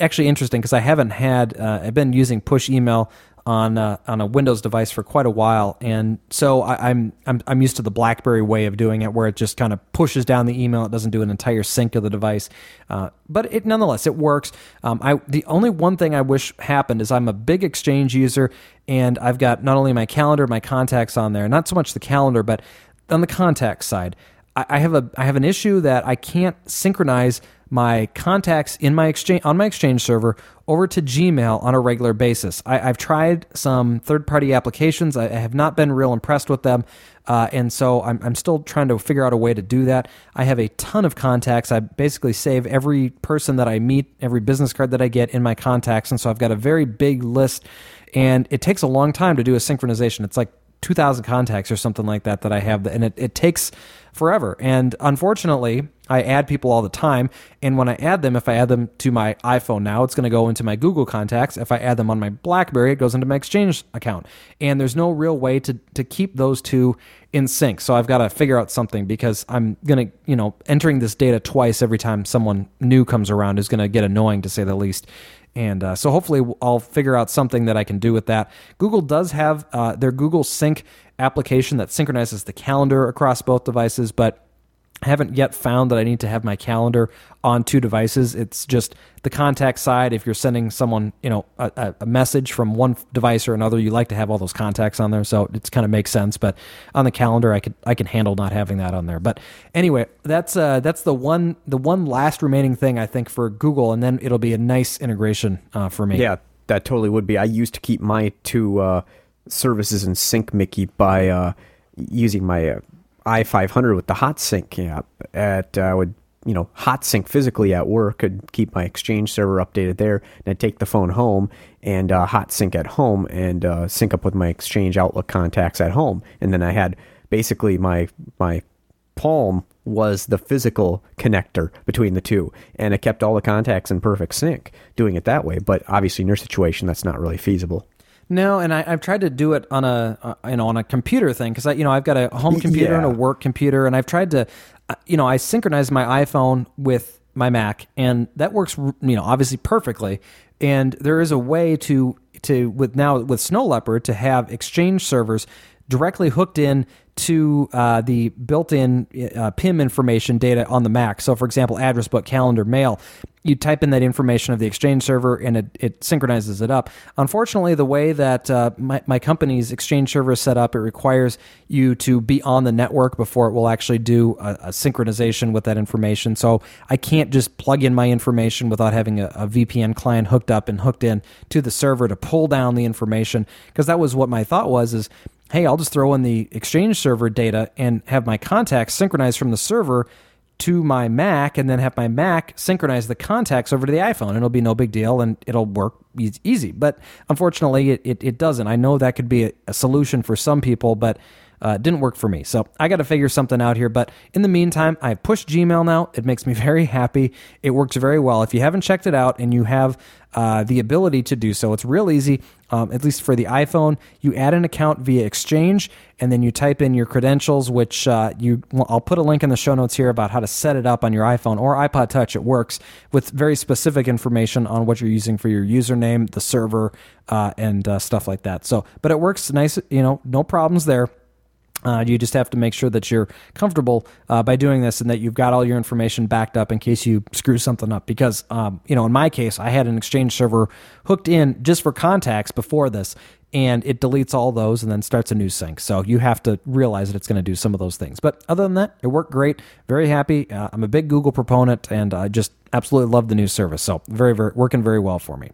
actually interesting because I haven't had I've been using push email on a Windows device for quite a while, and so I'm used to the BlackBerry way of doing it, where it just kind of pushes down the email. It doesn't do an entire sync of the device, but it nonetheless it works. The only one thing I wish happened is I'm a big Exchange user, and I've got not only my calendar, my contacts on there. Not so much the calendar, but on the contacts side, I have an issue that I can't synchronize my contacts in my Exchange on my Exchange server over to Gmail on a regular basis. I've tried some third-party applications. I have not been real impressed with them, and so I'm still trying to figure out a way to do that. I have a ton of contacts. I basically save every person that I meet, every business card that I get in my contacts, and so I've got a very big list, and it takes a long time to do a synchronization. It's like 2,000 contacts or something like that I have, and it takes forever. And unfortunately, I add people all the time, and when I add them, if I add them to my iPhone now, it's going to go into my Google contacts. If I add them on my BlackBerry, it goes into my Exchange account. And there's no real way to keep those two in sync. So I've got to figure out something, because I'm going to, entering this data twice every time someone new comes around is going to get annoying, to say the least. And so hopefully I'll figure out something that I can do with that. Google does have their Google Sync application that synchronizes the calendar across both devices, but I haven't yet found that I need to have my calendar on two devices. It's just the contact side. If you're sending someone, a message from one device or another, you like to have all those contacts on there, so it kind of makes sense. But on the calendar, I can handle not having that on there. But anyway, that's the one last remaining thing, I think, for Google, and then it'll be a nice integration for me. Yeah, that totally would be. I used to keep my two services in sync, Mickey, by using my i500 with the hot sync app. I would hot sync physically at work, could keep my Exchange server updated there, and I'd take the phone home and hot sync at home and sync up with my Exchange Outlook contacts at home. And then I had basically my Palm was the physical connector between the two, and it kept all the contacts in perfect sync doing it that way. But obviously in your situation, that's not really feasible. No, and I've tried to do it on a on a computer thing, because I've got a home computer and a work computer, and I've tried to I synchronize my iPhone with my Mac, and that works obviously perfectly. And there is a way with Snow Leopard to have Exchange servers directly hooked in to the built-in PIM information data on the Mac. So, for example, address book, calendar, mail. You type in that information of the Exchange server, and it synchronizes it up. Unfortunately, the way that my company's Exchange server is set up, it requires you to be on the network before it will actually do a synchronization with that information. So I can't just plug in my information without having a VPN client hooked up and hooked in to the server to pull down the information, because that was what my thought was, is, hey, I'll just throw in the Exchange server data and have my contacts synchronized from the server to my Mac, and then have my Mac synchronize the contacts over to the iPhone. It'll be no big deal, and it'll work easy. But unfortunately, it doesn't. I know that could be a solution for some people, but it didn't work for me. So I got to figure something out here. But in the meantime, I push Gmail now. It makes me very happy. It works very well. If you haven't checked it out and you have the ability to do so, it's real easy, at least for the iPhone. You add an account via Exchange, and then you type in your credentials, which I'll put a link in the show notes here about how to set it up on your iPhone or iPod Touch. It works with very specific information on what you're using for your username, the server, and stuff like that. So, but it works nice, no problems there. You just have to make sure that you're comfortable by doing this and that you've got all your information backed up in case you screw something up. Because, in my case, I had an Exchange server hooked in just for contacts before this, and it deletes all those and then starts a new sync. So you have to realize that it's going to do some of those things. But other than that, it worked great. Very happy. I'm a big Google proponent, and I just absolutely love the new service. So very, very working very well for me.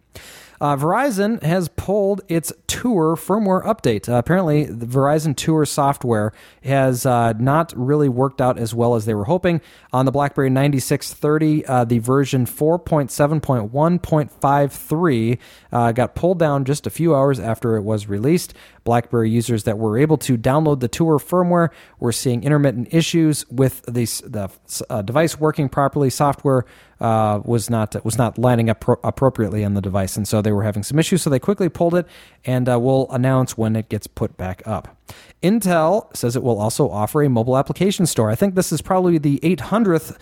Verizon has pulled its Tour firmware update. Apparently, the Verizon Tour software has not really worked out as well as they were hoping. On the BlackBerry 9630, the version 4.7.1.53 got pulled down just a few hours after it was released. BlackBerry users that were able to download the Tour firmware were seeing intermittent issues with the device working properly. Software was not lining up appropriately on the device, and so they were having some issues. So they quickly pulled it, and we'll announce when it gets put back up. Intel says it will also offer a mobile application store. I think this is probably the 800th.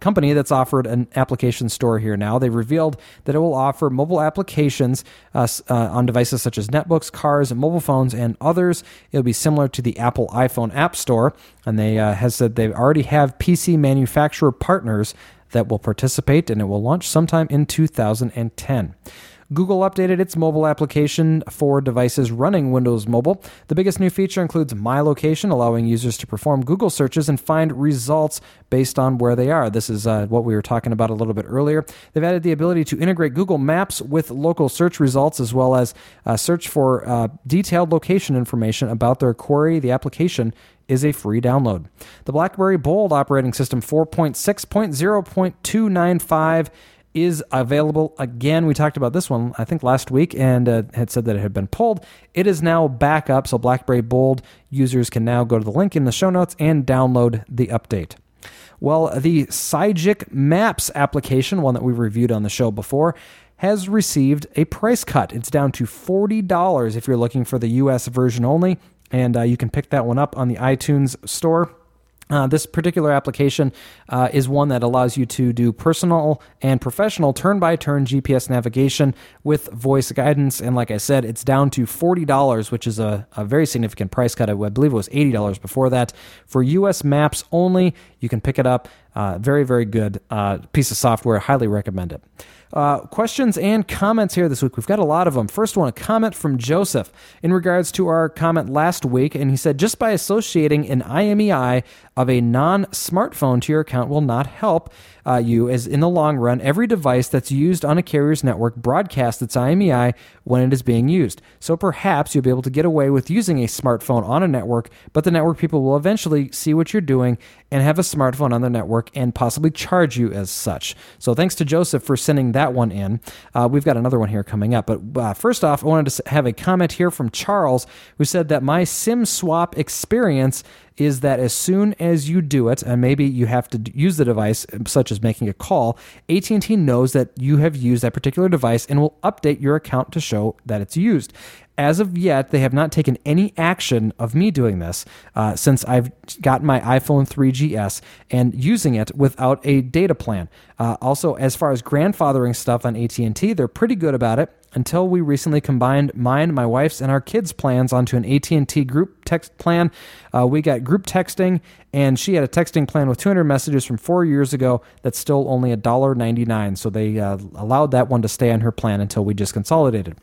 Company that's offered an application store here now. They revealed that it will offer mobile applications on devices such as netbooks, cars, mobile phones, and others. It'll be similar to the Apple iPhone App Store, and they has said they already have PC manufacturer partners that will participate, and it will launch sometime in 2010. Google updated its mobile application for devices running Windows Mobile. The biggest new feature includes My Location, allowing users to perform Google searches and find results based on where they are. This is what we were talking about a little bit earlier. They've added the ability to integrate Google Maps with local search results, as well as search for detailed location information about their query. The application is a free download. The BlackBerry Bold operating system 4.6.0.295 is available again. We talked about this one, I think, last week, and had said that it had been pulled. It is now back up, so BlackBerry Bold users can now go to the link in the show notes and download the update. Well, the Cyjic Maps application, one that we reviewed on the show before, has received a price cut. It's down to $40 if you're looking for the US version only, and you can pick that one up on the iTunes store. This particular application is one that allows you to do personal and professional turn-by-turn GPS navigation with voice guidance. And like I said, it's down to $40, which is a very significant price cut. I believe it was $80 before that. For U.S. maps only, you can pick it up. Very, very good piece of software. Highly recommend it. Questions and comments here this week. We've got a lot of them. First one, a comment from Joseph in regards to our comment last week. And he said, just by associating an IMEI of a non-smartphone to your account will not help you, as in the long run, every device that's used on a carrier's network broadcasts its IMEI when it is being used. So perhaps you'll be able to get away with using a smartphone on a network, but the network people will eventually see what you're doing and have a smartphone on the network and possibly charge you as such. So thanks to Joseph for sending that one in. We've got another one here coming up. But first off, I wanted to have a comment here from Charles, who said that my SIM swap experience is that as soon as you do it, and maybe you have to use the device, such as making a call, AT&T knows that you have used that particular device and will update your account to show that it's used. As of yet, they have not taken any action of me doing this since I've gotten my iPhone 3GS and using it without a data plan. Also, as far as grandfathering stuff on AT&T, they're pretty good about it until we recently combined mine, my wife's, and our kids' plans onto an AT&T group text plan. We got group texting, and she had a texting plan with 200 messages from 4 years ago that's still only $1.99, so they allowed that one to stay on her plan until we just consolidated.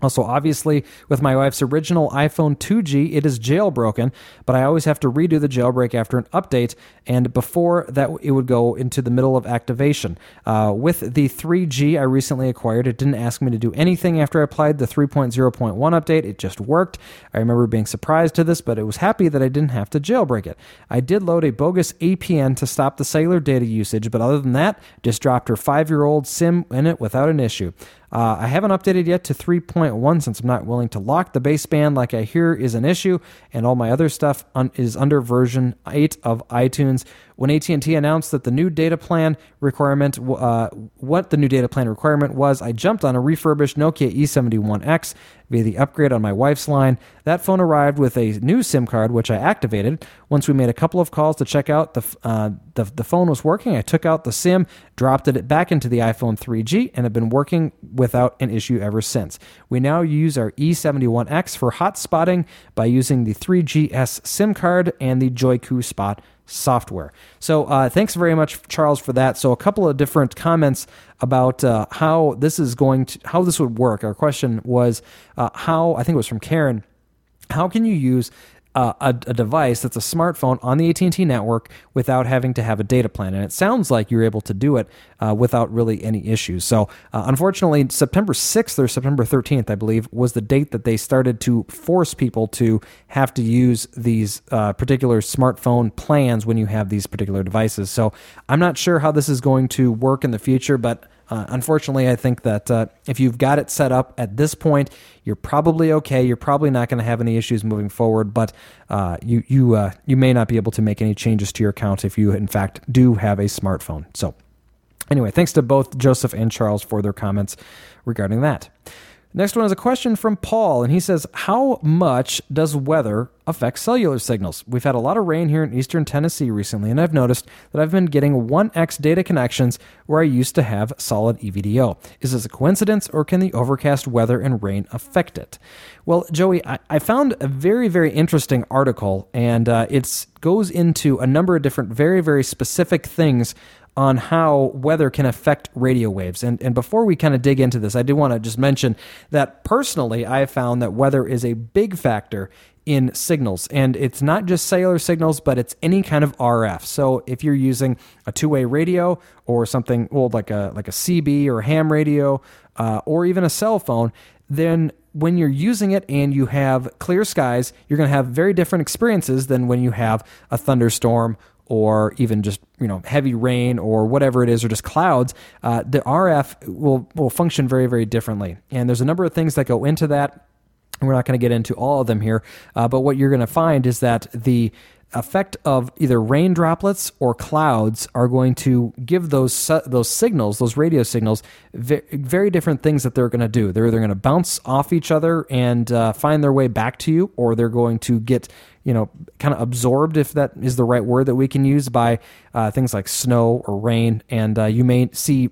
Also, obviously, with my wife's original iPhone 2G, it is jailbroken, but I always have to redo the jailbreak after an update, and before that, it would go into the middle of activation. With the 3G I recently acquired, it didn't ask me to do anything after I applied the 3.0.1 update. It just worked. I remember being surprised to this, but I was happy that I didn't have to jailbreak it. I did load a bogus APN to stop the cellular data usage, but other than that, just dropped her 5-year-old SIM in it without an issue. I haven't updated yet to 3.1 since I'm not willing to lock the baseband like I hear is an issue, and all my other stuff is under version 8 of iTunes, when AT&T announced that the new data plan requirement, what the new data plan requirement was, I jumped on a refurbished Nokia E71X via the upgrade on my wife's line. That phone arrived with a new SIM card, which I activated. Once we made a couple of calls to check out the phone was working, I took out the SIM, dropped it back into the iPhone 3G, and have been working without an issue ever since. We now use our E71X for hotspotting by using the 3GS SIM card and the Joy-Ku Spot software. So thanks very much, Charles, for that. So a couple of different comments about how this would work. Our question was I think it was from Karen, how can you use a device that's a smartphone on the AT&T network without having to have a data plan? And it sounds like you're able to do it without really any issues. So unfortunately, September 6th or September 13th, I believe, was the date that they started to force people to have to use these particular smartphone plans when you have these particular devices. So I'm not sure how this is going to work in the future, but unfortunately, I think that if you've got it set up at this point, you're probably okay. You're probably not going to have any issues moving forward, but you may not be able to make any changes to your account if you, in fact, do have a smartphone. So anyway, thanks to both Joseph and Charles for their comments regarding that. Next one is a question from Paul, and he says, how much does weather affect cellular signals? We've had a lot of rain here in eastern Tennessee recently, and I've noticed that I've been getting 1x data connections where I used to have solid EVDO. Is this a coincidence, or can the overcast weather and rain affect it? Well, Joey, I found a very, very interesting article, and it goes into a number of different very, very specific things on how weather can affect radio waves. And before we kind of dig into this, I do want to just mention that personally, I have found that weather is a big factor in signals. And it's not just cellular signals, but it's any kind of RF. So if you're using a two-way radio or something old like a CB or ham radio or even a cell phone, then when you're using it and you have clear skies, you're going to have very different experiences than when you have a thunderstorm or even just, heavy rain or whatever it is, or just clouds, the RF will function very, very differently. And there's a number of things that go into that. We're not going to get into all of them here, but what you're going to find is that the effect of either rain droplets or clouds are going to give those signals, those radio signals, very different things that they're going to do. They're either going to bounce off each other and find their way back to you, or they're going to get kind of absorbed, if that is the right word that we can use, by things like snow or rain, and you may see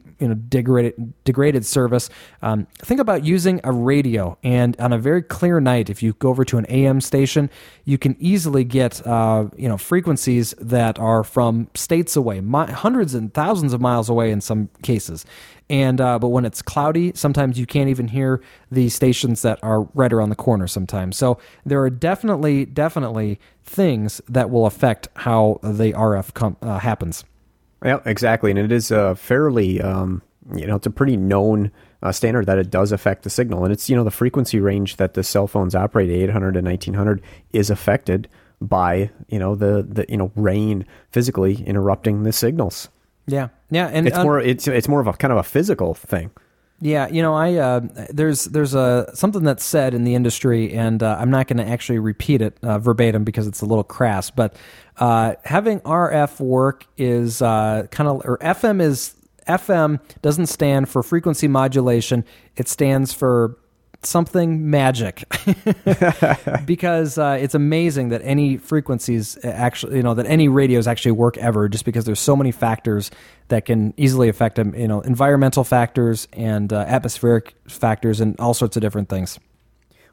degraded service. Think about using a radio, and on a very clear night, if you go over to an AM station, you can easily get frequencies that are from states away, hundreds and thousands of miles away in some cases. And but when it's cloudy, sometimes you can't even hear the stations that are right around the corner sometimes. So there are definitely things that will affect how the RF happens. Yeah, exactly. And it is a fairly, it's a pretty known standard that it does affect the signal. And it's, the frequency range that the cell phones operate, 800 to 1900, is affected by, the rain physically interrupting the signals. Yeah. Yeah, and it's more of a kind of a physical thing. Yeah, I there's something that's said in the industry, and I'm not going to actually repeat it verbatim because it's a little crass, but having RF work is FM doesn't stand for frequency modulation, it stands for something magic because it's amazing that any frequencies actually, that any radios actually work ever, just because there's so many factors that can easily affect them, environmental factors and atmospheric factors and all sorts of different things.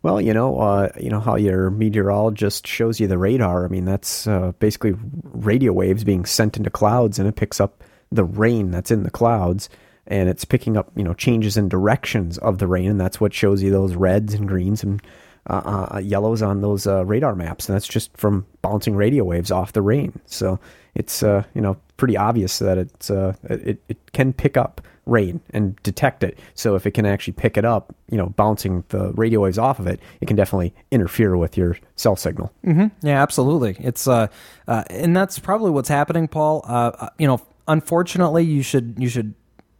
Well, how your meteorologist shows you the radar. I mean, that's basically radio waves being sent into clouds, and it picks up the rain that's in the clouds. And it's picking up, changes in directions of the rain, and that's what shows you those reds and greens and yellows on those radar maps. And that's just from bouncing radio waves off the rain. So it's, pretty obvious that it's it can pick up rain and detect it. So if it can actually pick it up, bouncing the radio waves off of it, it can definitely interfere with your cell signal. Mm-hmm. Yeah, absolutely. It's and that's probably what's happening, Paul. Unfortunately, you should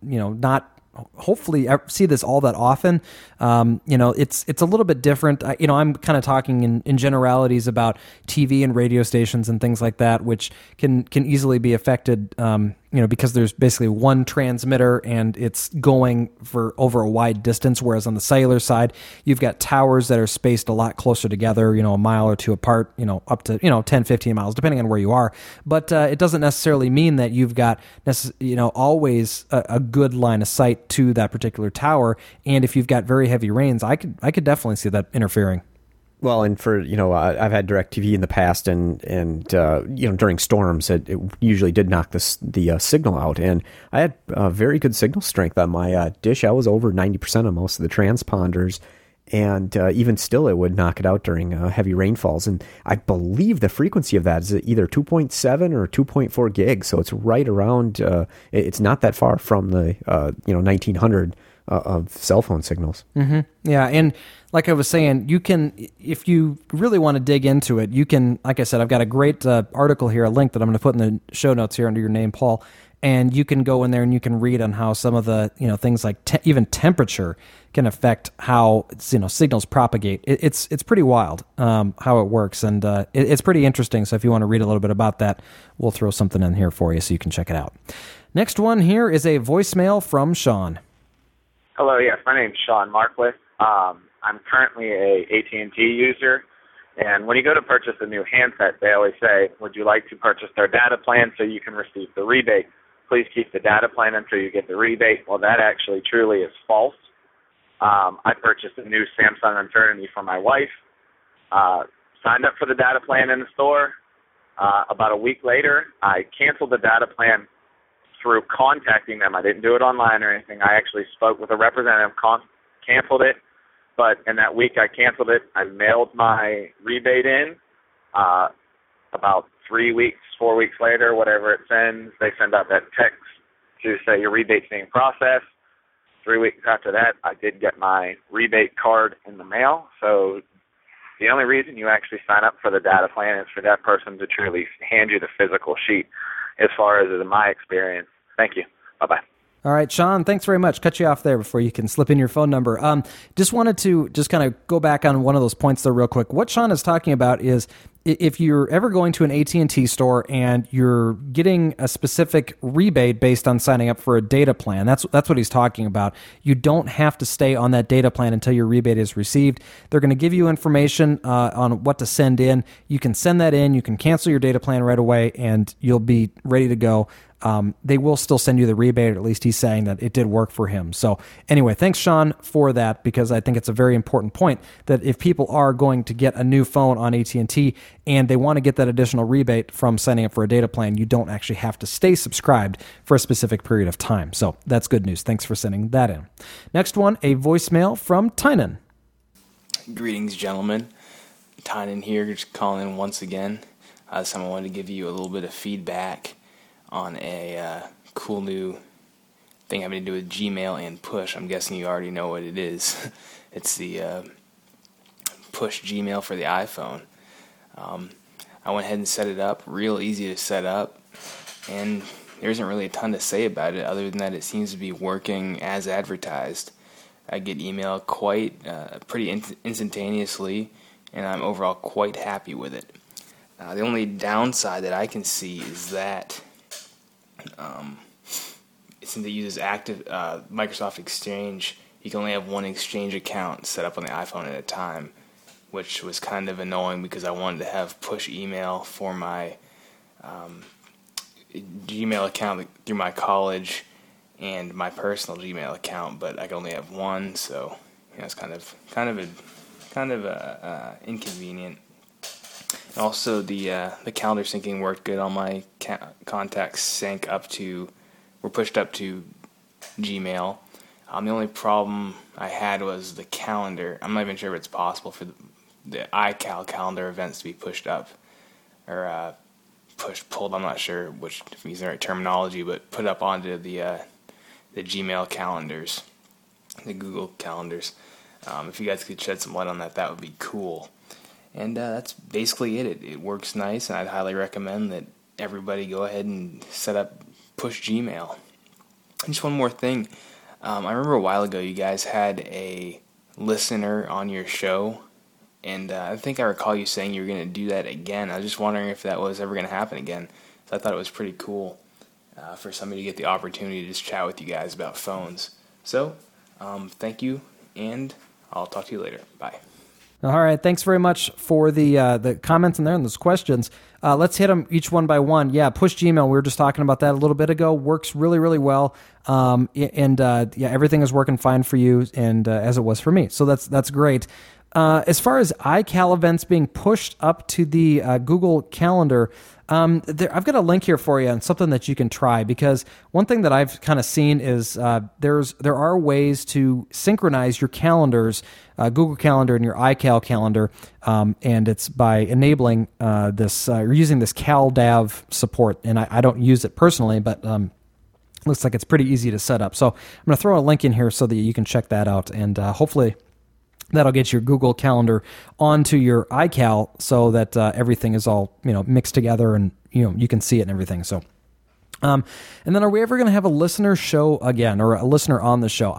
not hopefully see this all that often. You know, it's a little bit different. You know, I'm kind of talking in generalities about TV and radio stations and things like that, which can easily be affected, you know, because there's basically one transmitter and it's going for over a wide distance. Whereas on the cellular side, you've got towers that are spaced a lot closer together, you know, a mile or two apart, you know, up to, you know, 10, 15 miles, depending on where you are. But it doesn't necessarily mean that you've got, you know, always a good line of sight to that particular tower. And if you've got very heavy rains, I could definitely see that interfering. Well, and for, you know, I've had DirecTV in the past, and you know, during storms, it usually did knock the signal out. And I had very good signal strength on my dish. I was over 90% on most of the transponders, and even still, it would knock it out during heavy rainfalls. And I believe the frequency of that is either 2.7 or 2.4 gigs, so it's right around. It's not that far from the 1900. Of cell phone signals. Mm-hmm. Yeah. And like I was saying, you can, if you really want to dig into it, you can, like I said, I've got a great article here, a link that I'm going to put in the show notes here under your name, Paul. And you can go in there and you can read on how some of the, you know, things like even temperature can affect how, you know, signals propagate. It's pretty wild how it works. And it's pretty interesting. So if you want to read a little bit about that, we'll throw something in here for you so you can check it out. Next one here is a voicemail from Sean. Hello, yes, my name's Sean Marquis. I'm currently a AT&T user, and when you go to purchase a new handset, they always say, would you like to purchase their data plan so you can receive the rebate? Please keep the data plan until you get the rebate. Well, that actually truly is false. I purchased a new Samsung Eternity for my wife, signed up for the data plan in the store. About a week later, I canceled the data plan through contacting them. I didn't do it online or anything. I actually spoke with a representative, canceled it, but in that week I canceled it. I mailed my rebate in about 4 weeks later, whatever it sends. They send out that text to say your rebate's being processed. 3 weeks after that, I did get my rebate card in the mail. So the only reason you actually sign up for the data plan is for that person to truly hand you the physical sheet, as far as in my experience. Thank you. Bye-bye. All right, Sean, thanks very much. Cut you off there before you can slip in your phone number. Just wanted to kind of go back on one of those points there real quick. What Sean is talking about is if you're ever going to an AT&T store and you're getting a specific rebate based on signing up for a data plan, that's what he's talking about. You don't have to stay on that data plan until your rebate is received. They're going to give you information on what to send in. You can send that in. You can cancel your data plan right away, and you'll be ready to go. They will still send you the rebate, or at least he's saying that it did work for him. So anyway, thanks, Sean, for that, because I think it's a very important point that if people are going to get a new phone on AT&T and they want to get that additional rebate from signing up for a data plan, you don't actually have to stay subscribed for a specific period of time. So that's good news. Thanks for sending that in. Next one, a voicemail from Tynan. Greetings, gentlemen. Tynan here, just calling in once again. This time I wanted to give you a little bit of feedback on a cool new thing having to do with Gmail and Push. I'm guessing you already know what it is. It's the Push Gmail for the iPhone. I went ahead and set it up, real easy to set up, and there isn't really a ton to say about it other than that it seems to be working as advertised. I get email quite pretty instantaneously, and I'm overall quite happy with it. The only downside that I can see is that since it uses active Microsoft Exchange, you can only have one Exchange account set up on the iPhone at a time, which was kind of annoying because I wanted to have push email for my Gmail account through my college and my personal Gmail account, but I could only have one, so you know, it's kind of inconvenient. Also, the calendar syncing worked good. All my contacts sank up to, were pushed up to Gmail. The only problem I had was the calendar. I'm not even sure if it's possible for the iCal calendar events to be pushed up or pulled. I'm not sure which, if I'm using the right terminology, but put up onto the Gmail calendars, the Google calendars. If you guys could shed some light on that, that would be cool. And that's basically it. It works nice, and I'd highly recommend that everybody go ahead and set up Push Gmail. And just one more thing. I remember a while ago you guys had a listener on your show, and I think I recall you saying you were going to do that again. I was just wondering if that was ever going to happen again. So I thought it was pretty cool for somebody to get the opportunity to just chat with you guys about phones. So thank you, and I'll talk to you later. Bye. All right. Thanks very much for the comments in there and those questions. Let's hit them each one by one. Yeah, push Gmail. We were just talking about that a little bit ago. Works really, really well. And everything is working fine for you, and as it was for me. So that's great. As far as iCal events being pushed up to the Google Calendar, I've got a link here for you on something that you can try, because one thing that I've kind of seen is there are ways to synchronize your calendars, Google Calendar and your iCal calendar, and it's by enabling using this CalDAV support, and I don't use it personally, but looks like it's pretty easy to set up. So I'm going to throw a link in here so that you can check that out, and hopefully that'll get your Google Calendar onto your iCal, so that everything is all mixed together, and you can see it and everything. So, and then, are we ever going to have a listener show again, or a listener on the show?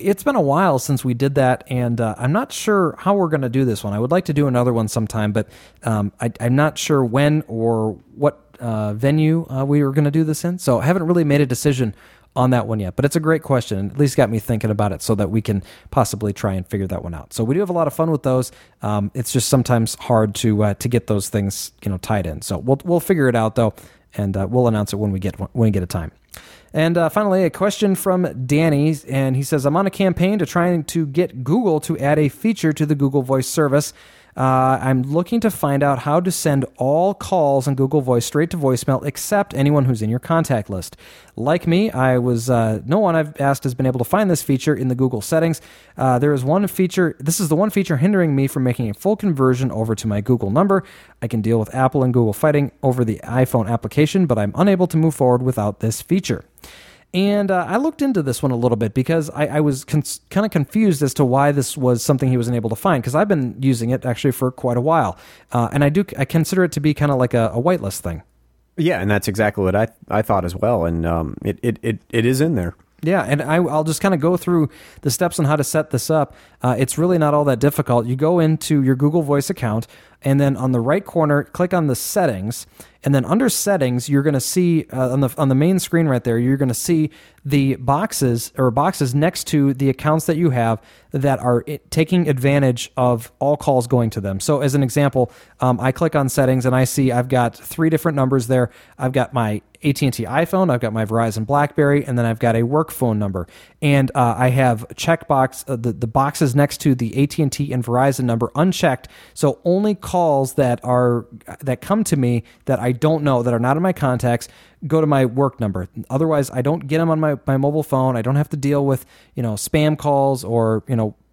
It's been a while since we did that, and I'm not sure how we're going to do this one. I would like to do another one sometime, but I'm not sure when or what venue we were going to do this in. So I haven't really made a decision on that one yet, but it's a great question, and at least got me thinking about it, so that we can possibly try and figure that one out. So we do have a lot of fun with those. It's just sometimes hard to get those things tied in. So we'll figure it out though, and we'll announce it when we get a time. And finally, a question from Danny, and he says, "I'm on a campaign to trying to get Google to add a feature to the Google Voice service. I'm looking to find out how to send all calls on Google Voice straight to voicemail, except anyone who's in your contact list. Like me, no one I've asked has been able to find this feature in the Google settings. This is the one feature hindering me from making a full conversion over to my Google number. I can deal with Apple and Google fighting over the iPhone application, but I'm unable to move forward without this feature." And I looked into this one a little bit, because I was kind of confused as to why this was something he wasn't able to find, because I've been using it actually for quite a while. And I consider it to be kind of like a whitelist thing. Yeah, and that's exactly what I thought as well. And it is in there. Yeah, and I'll just kind of go through the steps on how to set this up. It's really not all that difficult. You go into your Google Voice account, and then on the right corner, click on the settings. And then under settings, you're going to see on the main screen right there, you're going to see the boxes next to the accounts that you have that are taking advantage of all calls going to them. So as an example, I click on settings, and I see I've got three different numbers there. I've got my AT&T iPhone, I've got my Verizon BlackBerry, and then I've got a work phone number. And I have checkbox the boxes next to the AT&T and Verizon number unchecked, so only calls that come to me that I don't know, that are not in my contacts, go to my work number. Otherwise, I don't get them on my mobile phone. I don't have to deal with spam calls, or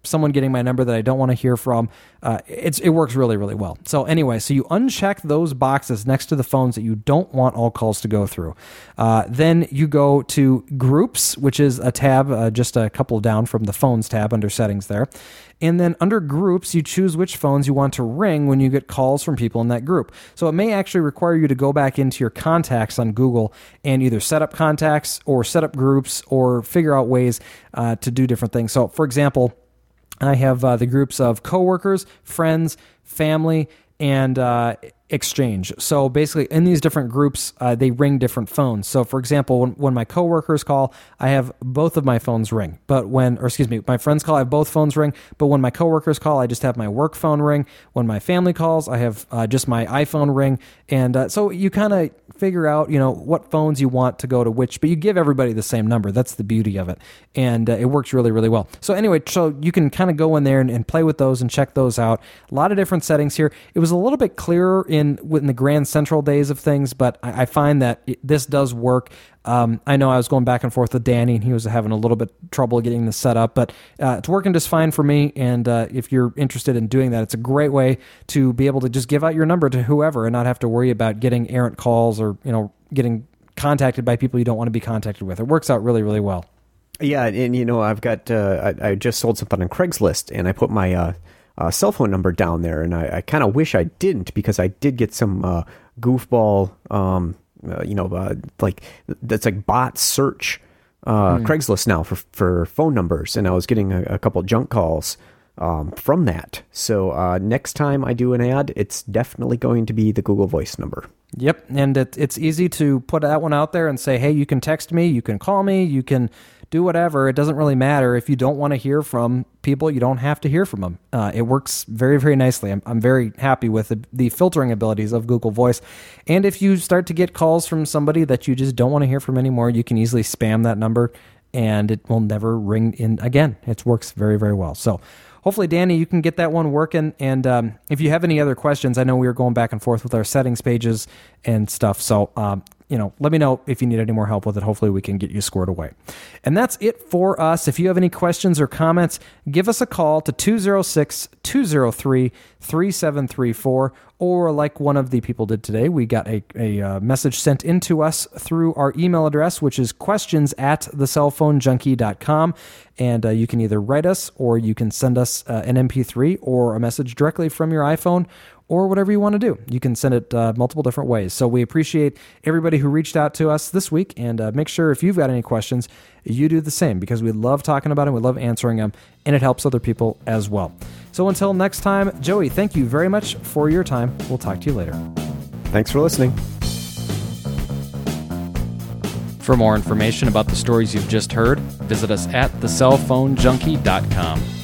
someone getting my number that I don't want to hear from. It works really, really well. So anyway, so you uncheck those boxes next to the phones that you don't want all calls to go through. Then you go to Groups, which is a tab just a couple down from the Phones tab under Settings there. And then under Groups, you choose which phones you want to ring when you get calls from people in that group. So it may actually require you to go back into your contacts on Google and either set up contacts or set up groups, or figure out ways to do different things. So for example, I have the groups of coworkers, friends, family, and Exchange. So basically, in these different groups, they ring different phones. So for example, when my coworkers call, I have both of my phones ring. My friends call, I have both phones ring. But when my coworkers call, I just have my work phone ring. When my family calls, I have just my iPhone ring. And so you kind of figure out, what phones you want to go to which, but you give everybody the same number. That's the beauty of it. And it works really, really well. So anyway, so you can kind of go in there and play with those and check those out. A lot of different settings here. It was a little bit clearer in the Grand Central days of things, but I find that this does work. I know I was going back and forth with Danny, and he was having a little bit trouble getting this set up, but it's working just fine for me. And if you're interested in doing that, it's a great way to be able to just give out your number to whoever and not have to worry about getting errant calls, or getting contacted by people you don't want to be contacted with. It works out really, really well. Yeah, and I've got I just sold something on Craigslist, and I put my cell phone number down there, and I kind of wish I didn't, because I did get some goofball, like that's like bot search Craigslist now for phone numbers, and I was getting a couple junk calls from that. So next time I do an ad, it's definitely going to be the Google Voice number. Yep, and it's easy to put that one out there and say, hey, you can text me, you can call me, you can do whatever. It doesn't really matter. If you don't want to hear from people, you don't have to hear from them. It works very, very nicely. I'm very happy with the filtering abilities of Google Voice. And if you start to get calls from somebody that you just don't want to hear from anymore, you can easily spam that number, and it will never ring in again. It works very, very well. So hopefully, Danny, you can get that one working. And if you have any other questions, I know we were going back and forth with our settings pages and stuff. So, let me know if you need any more help with it. Hopefully, we can get you squared away. And that's it for us. If you have any questions or comments, give us a call to 206-203-3734. Or like one of the people did today, we got a message sent in to us through our email address, which is questions@thecellphonejunkie.com. And you can either write us, or you can send us an MP3 or a message directly from your iPhone, or whatever you want to do. You can send it multiple different ways. So we appreciate everybody who reached out to us this week. And make sure if you've got any questions, you do the same, because we love talking about it. We love answering them, and it helps other people as well. So until next time, Joey, thank you very much for your time. We'll talk to you later. Thanks for listening. For more information about the stories you've just heard, visit us at thecellphonejunkie.com.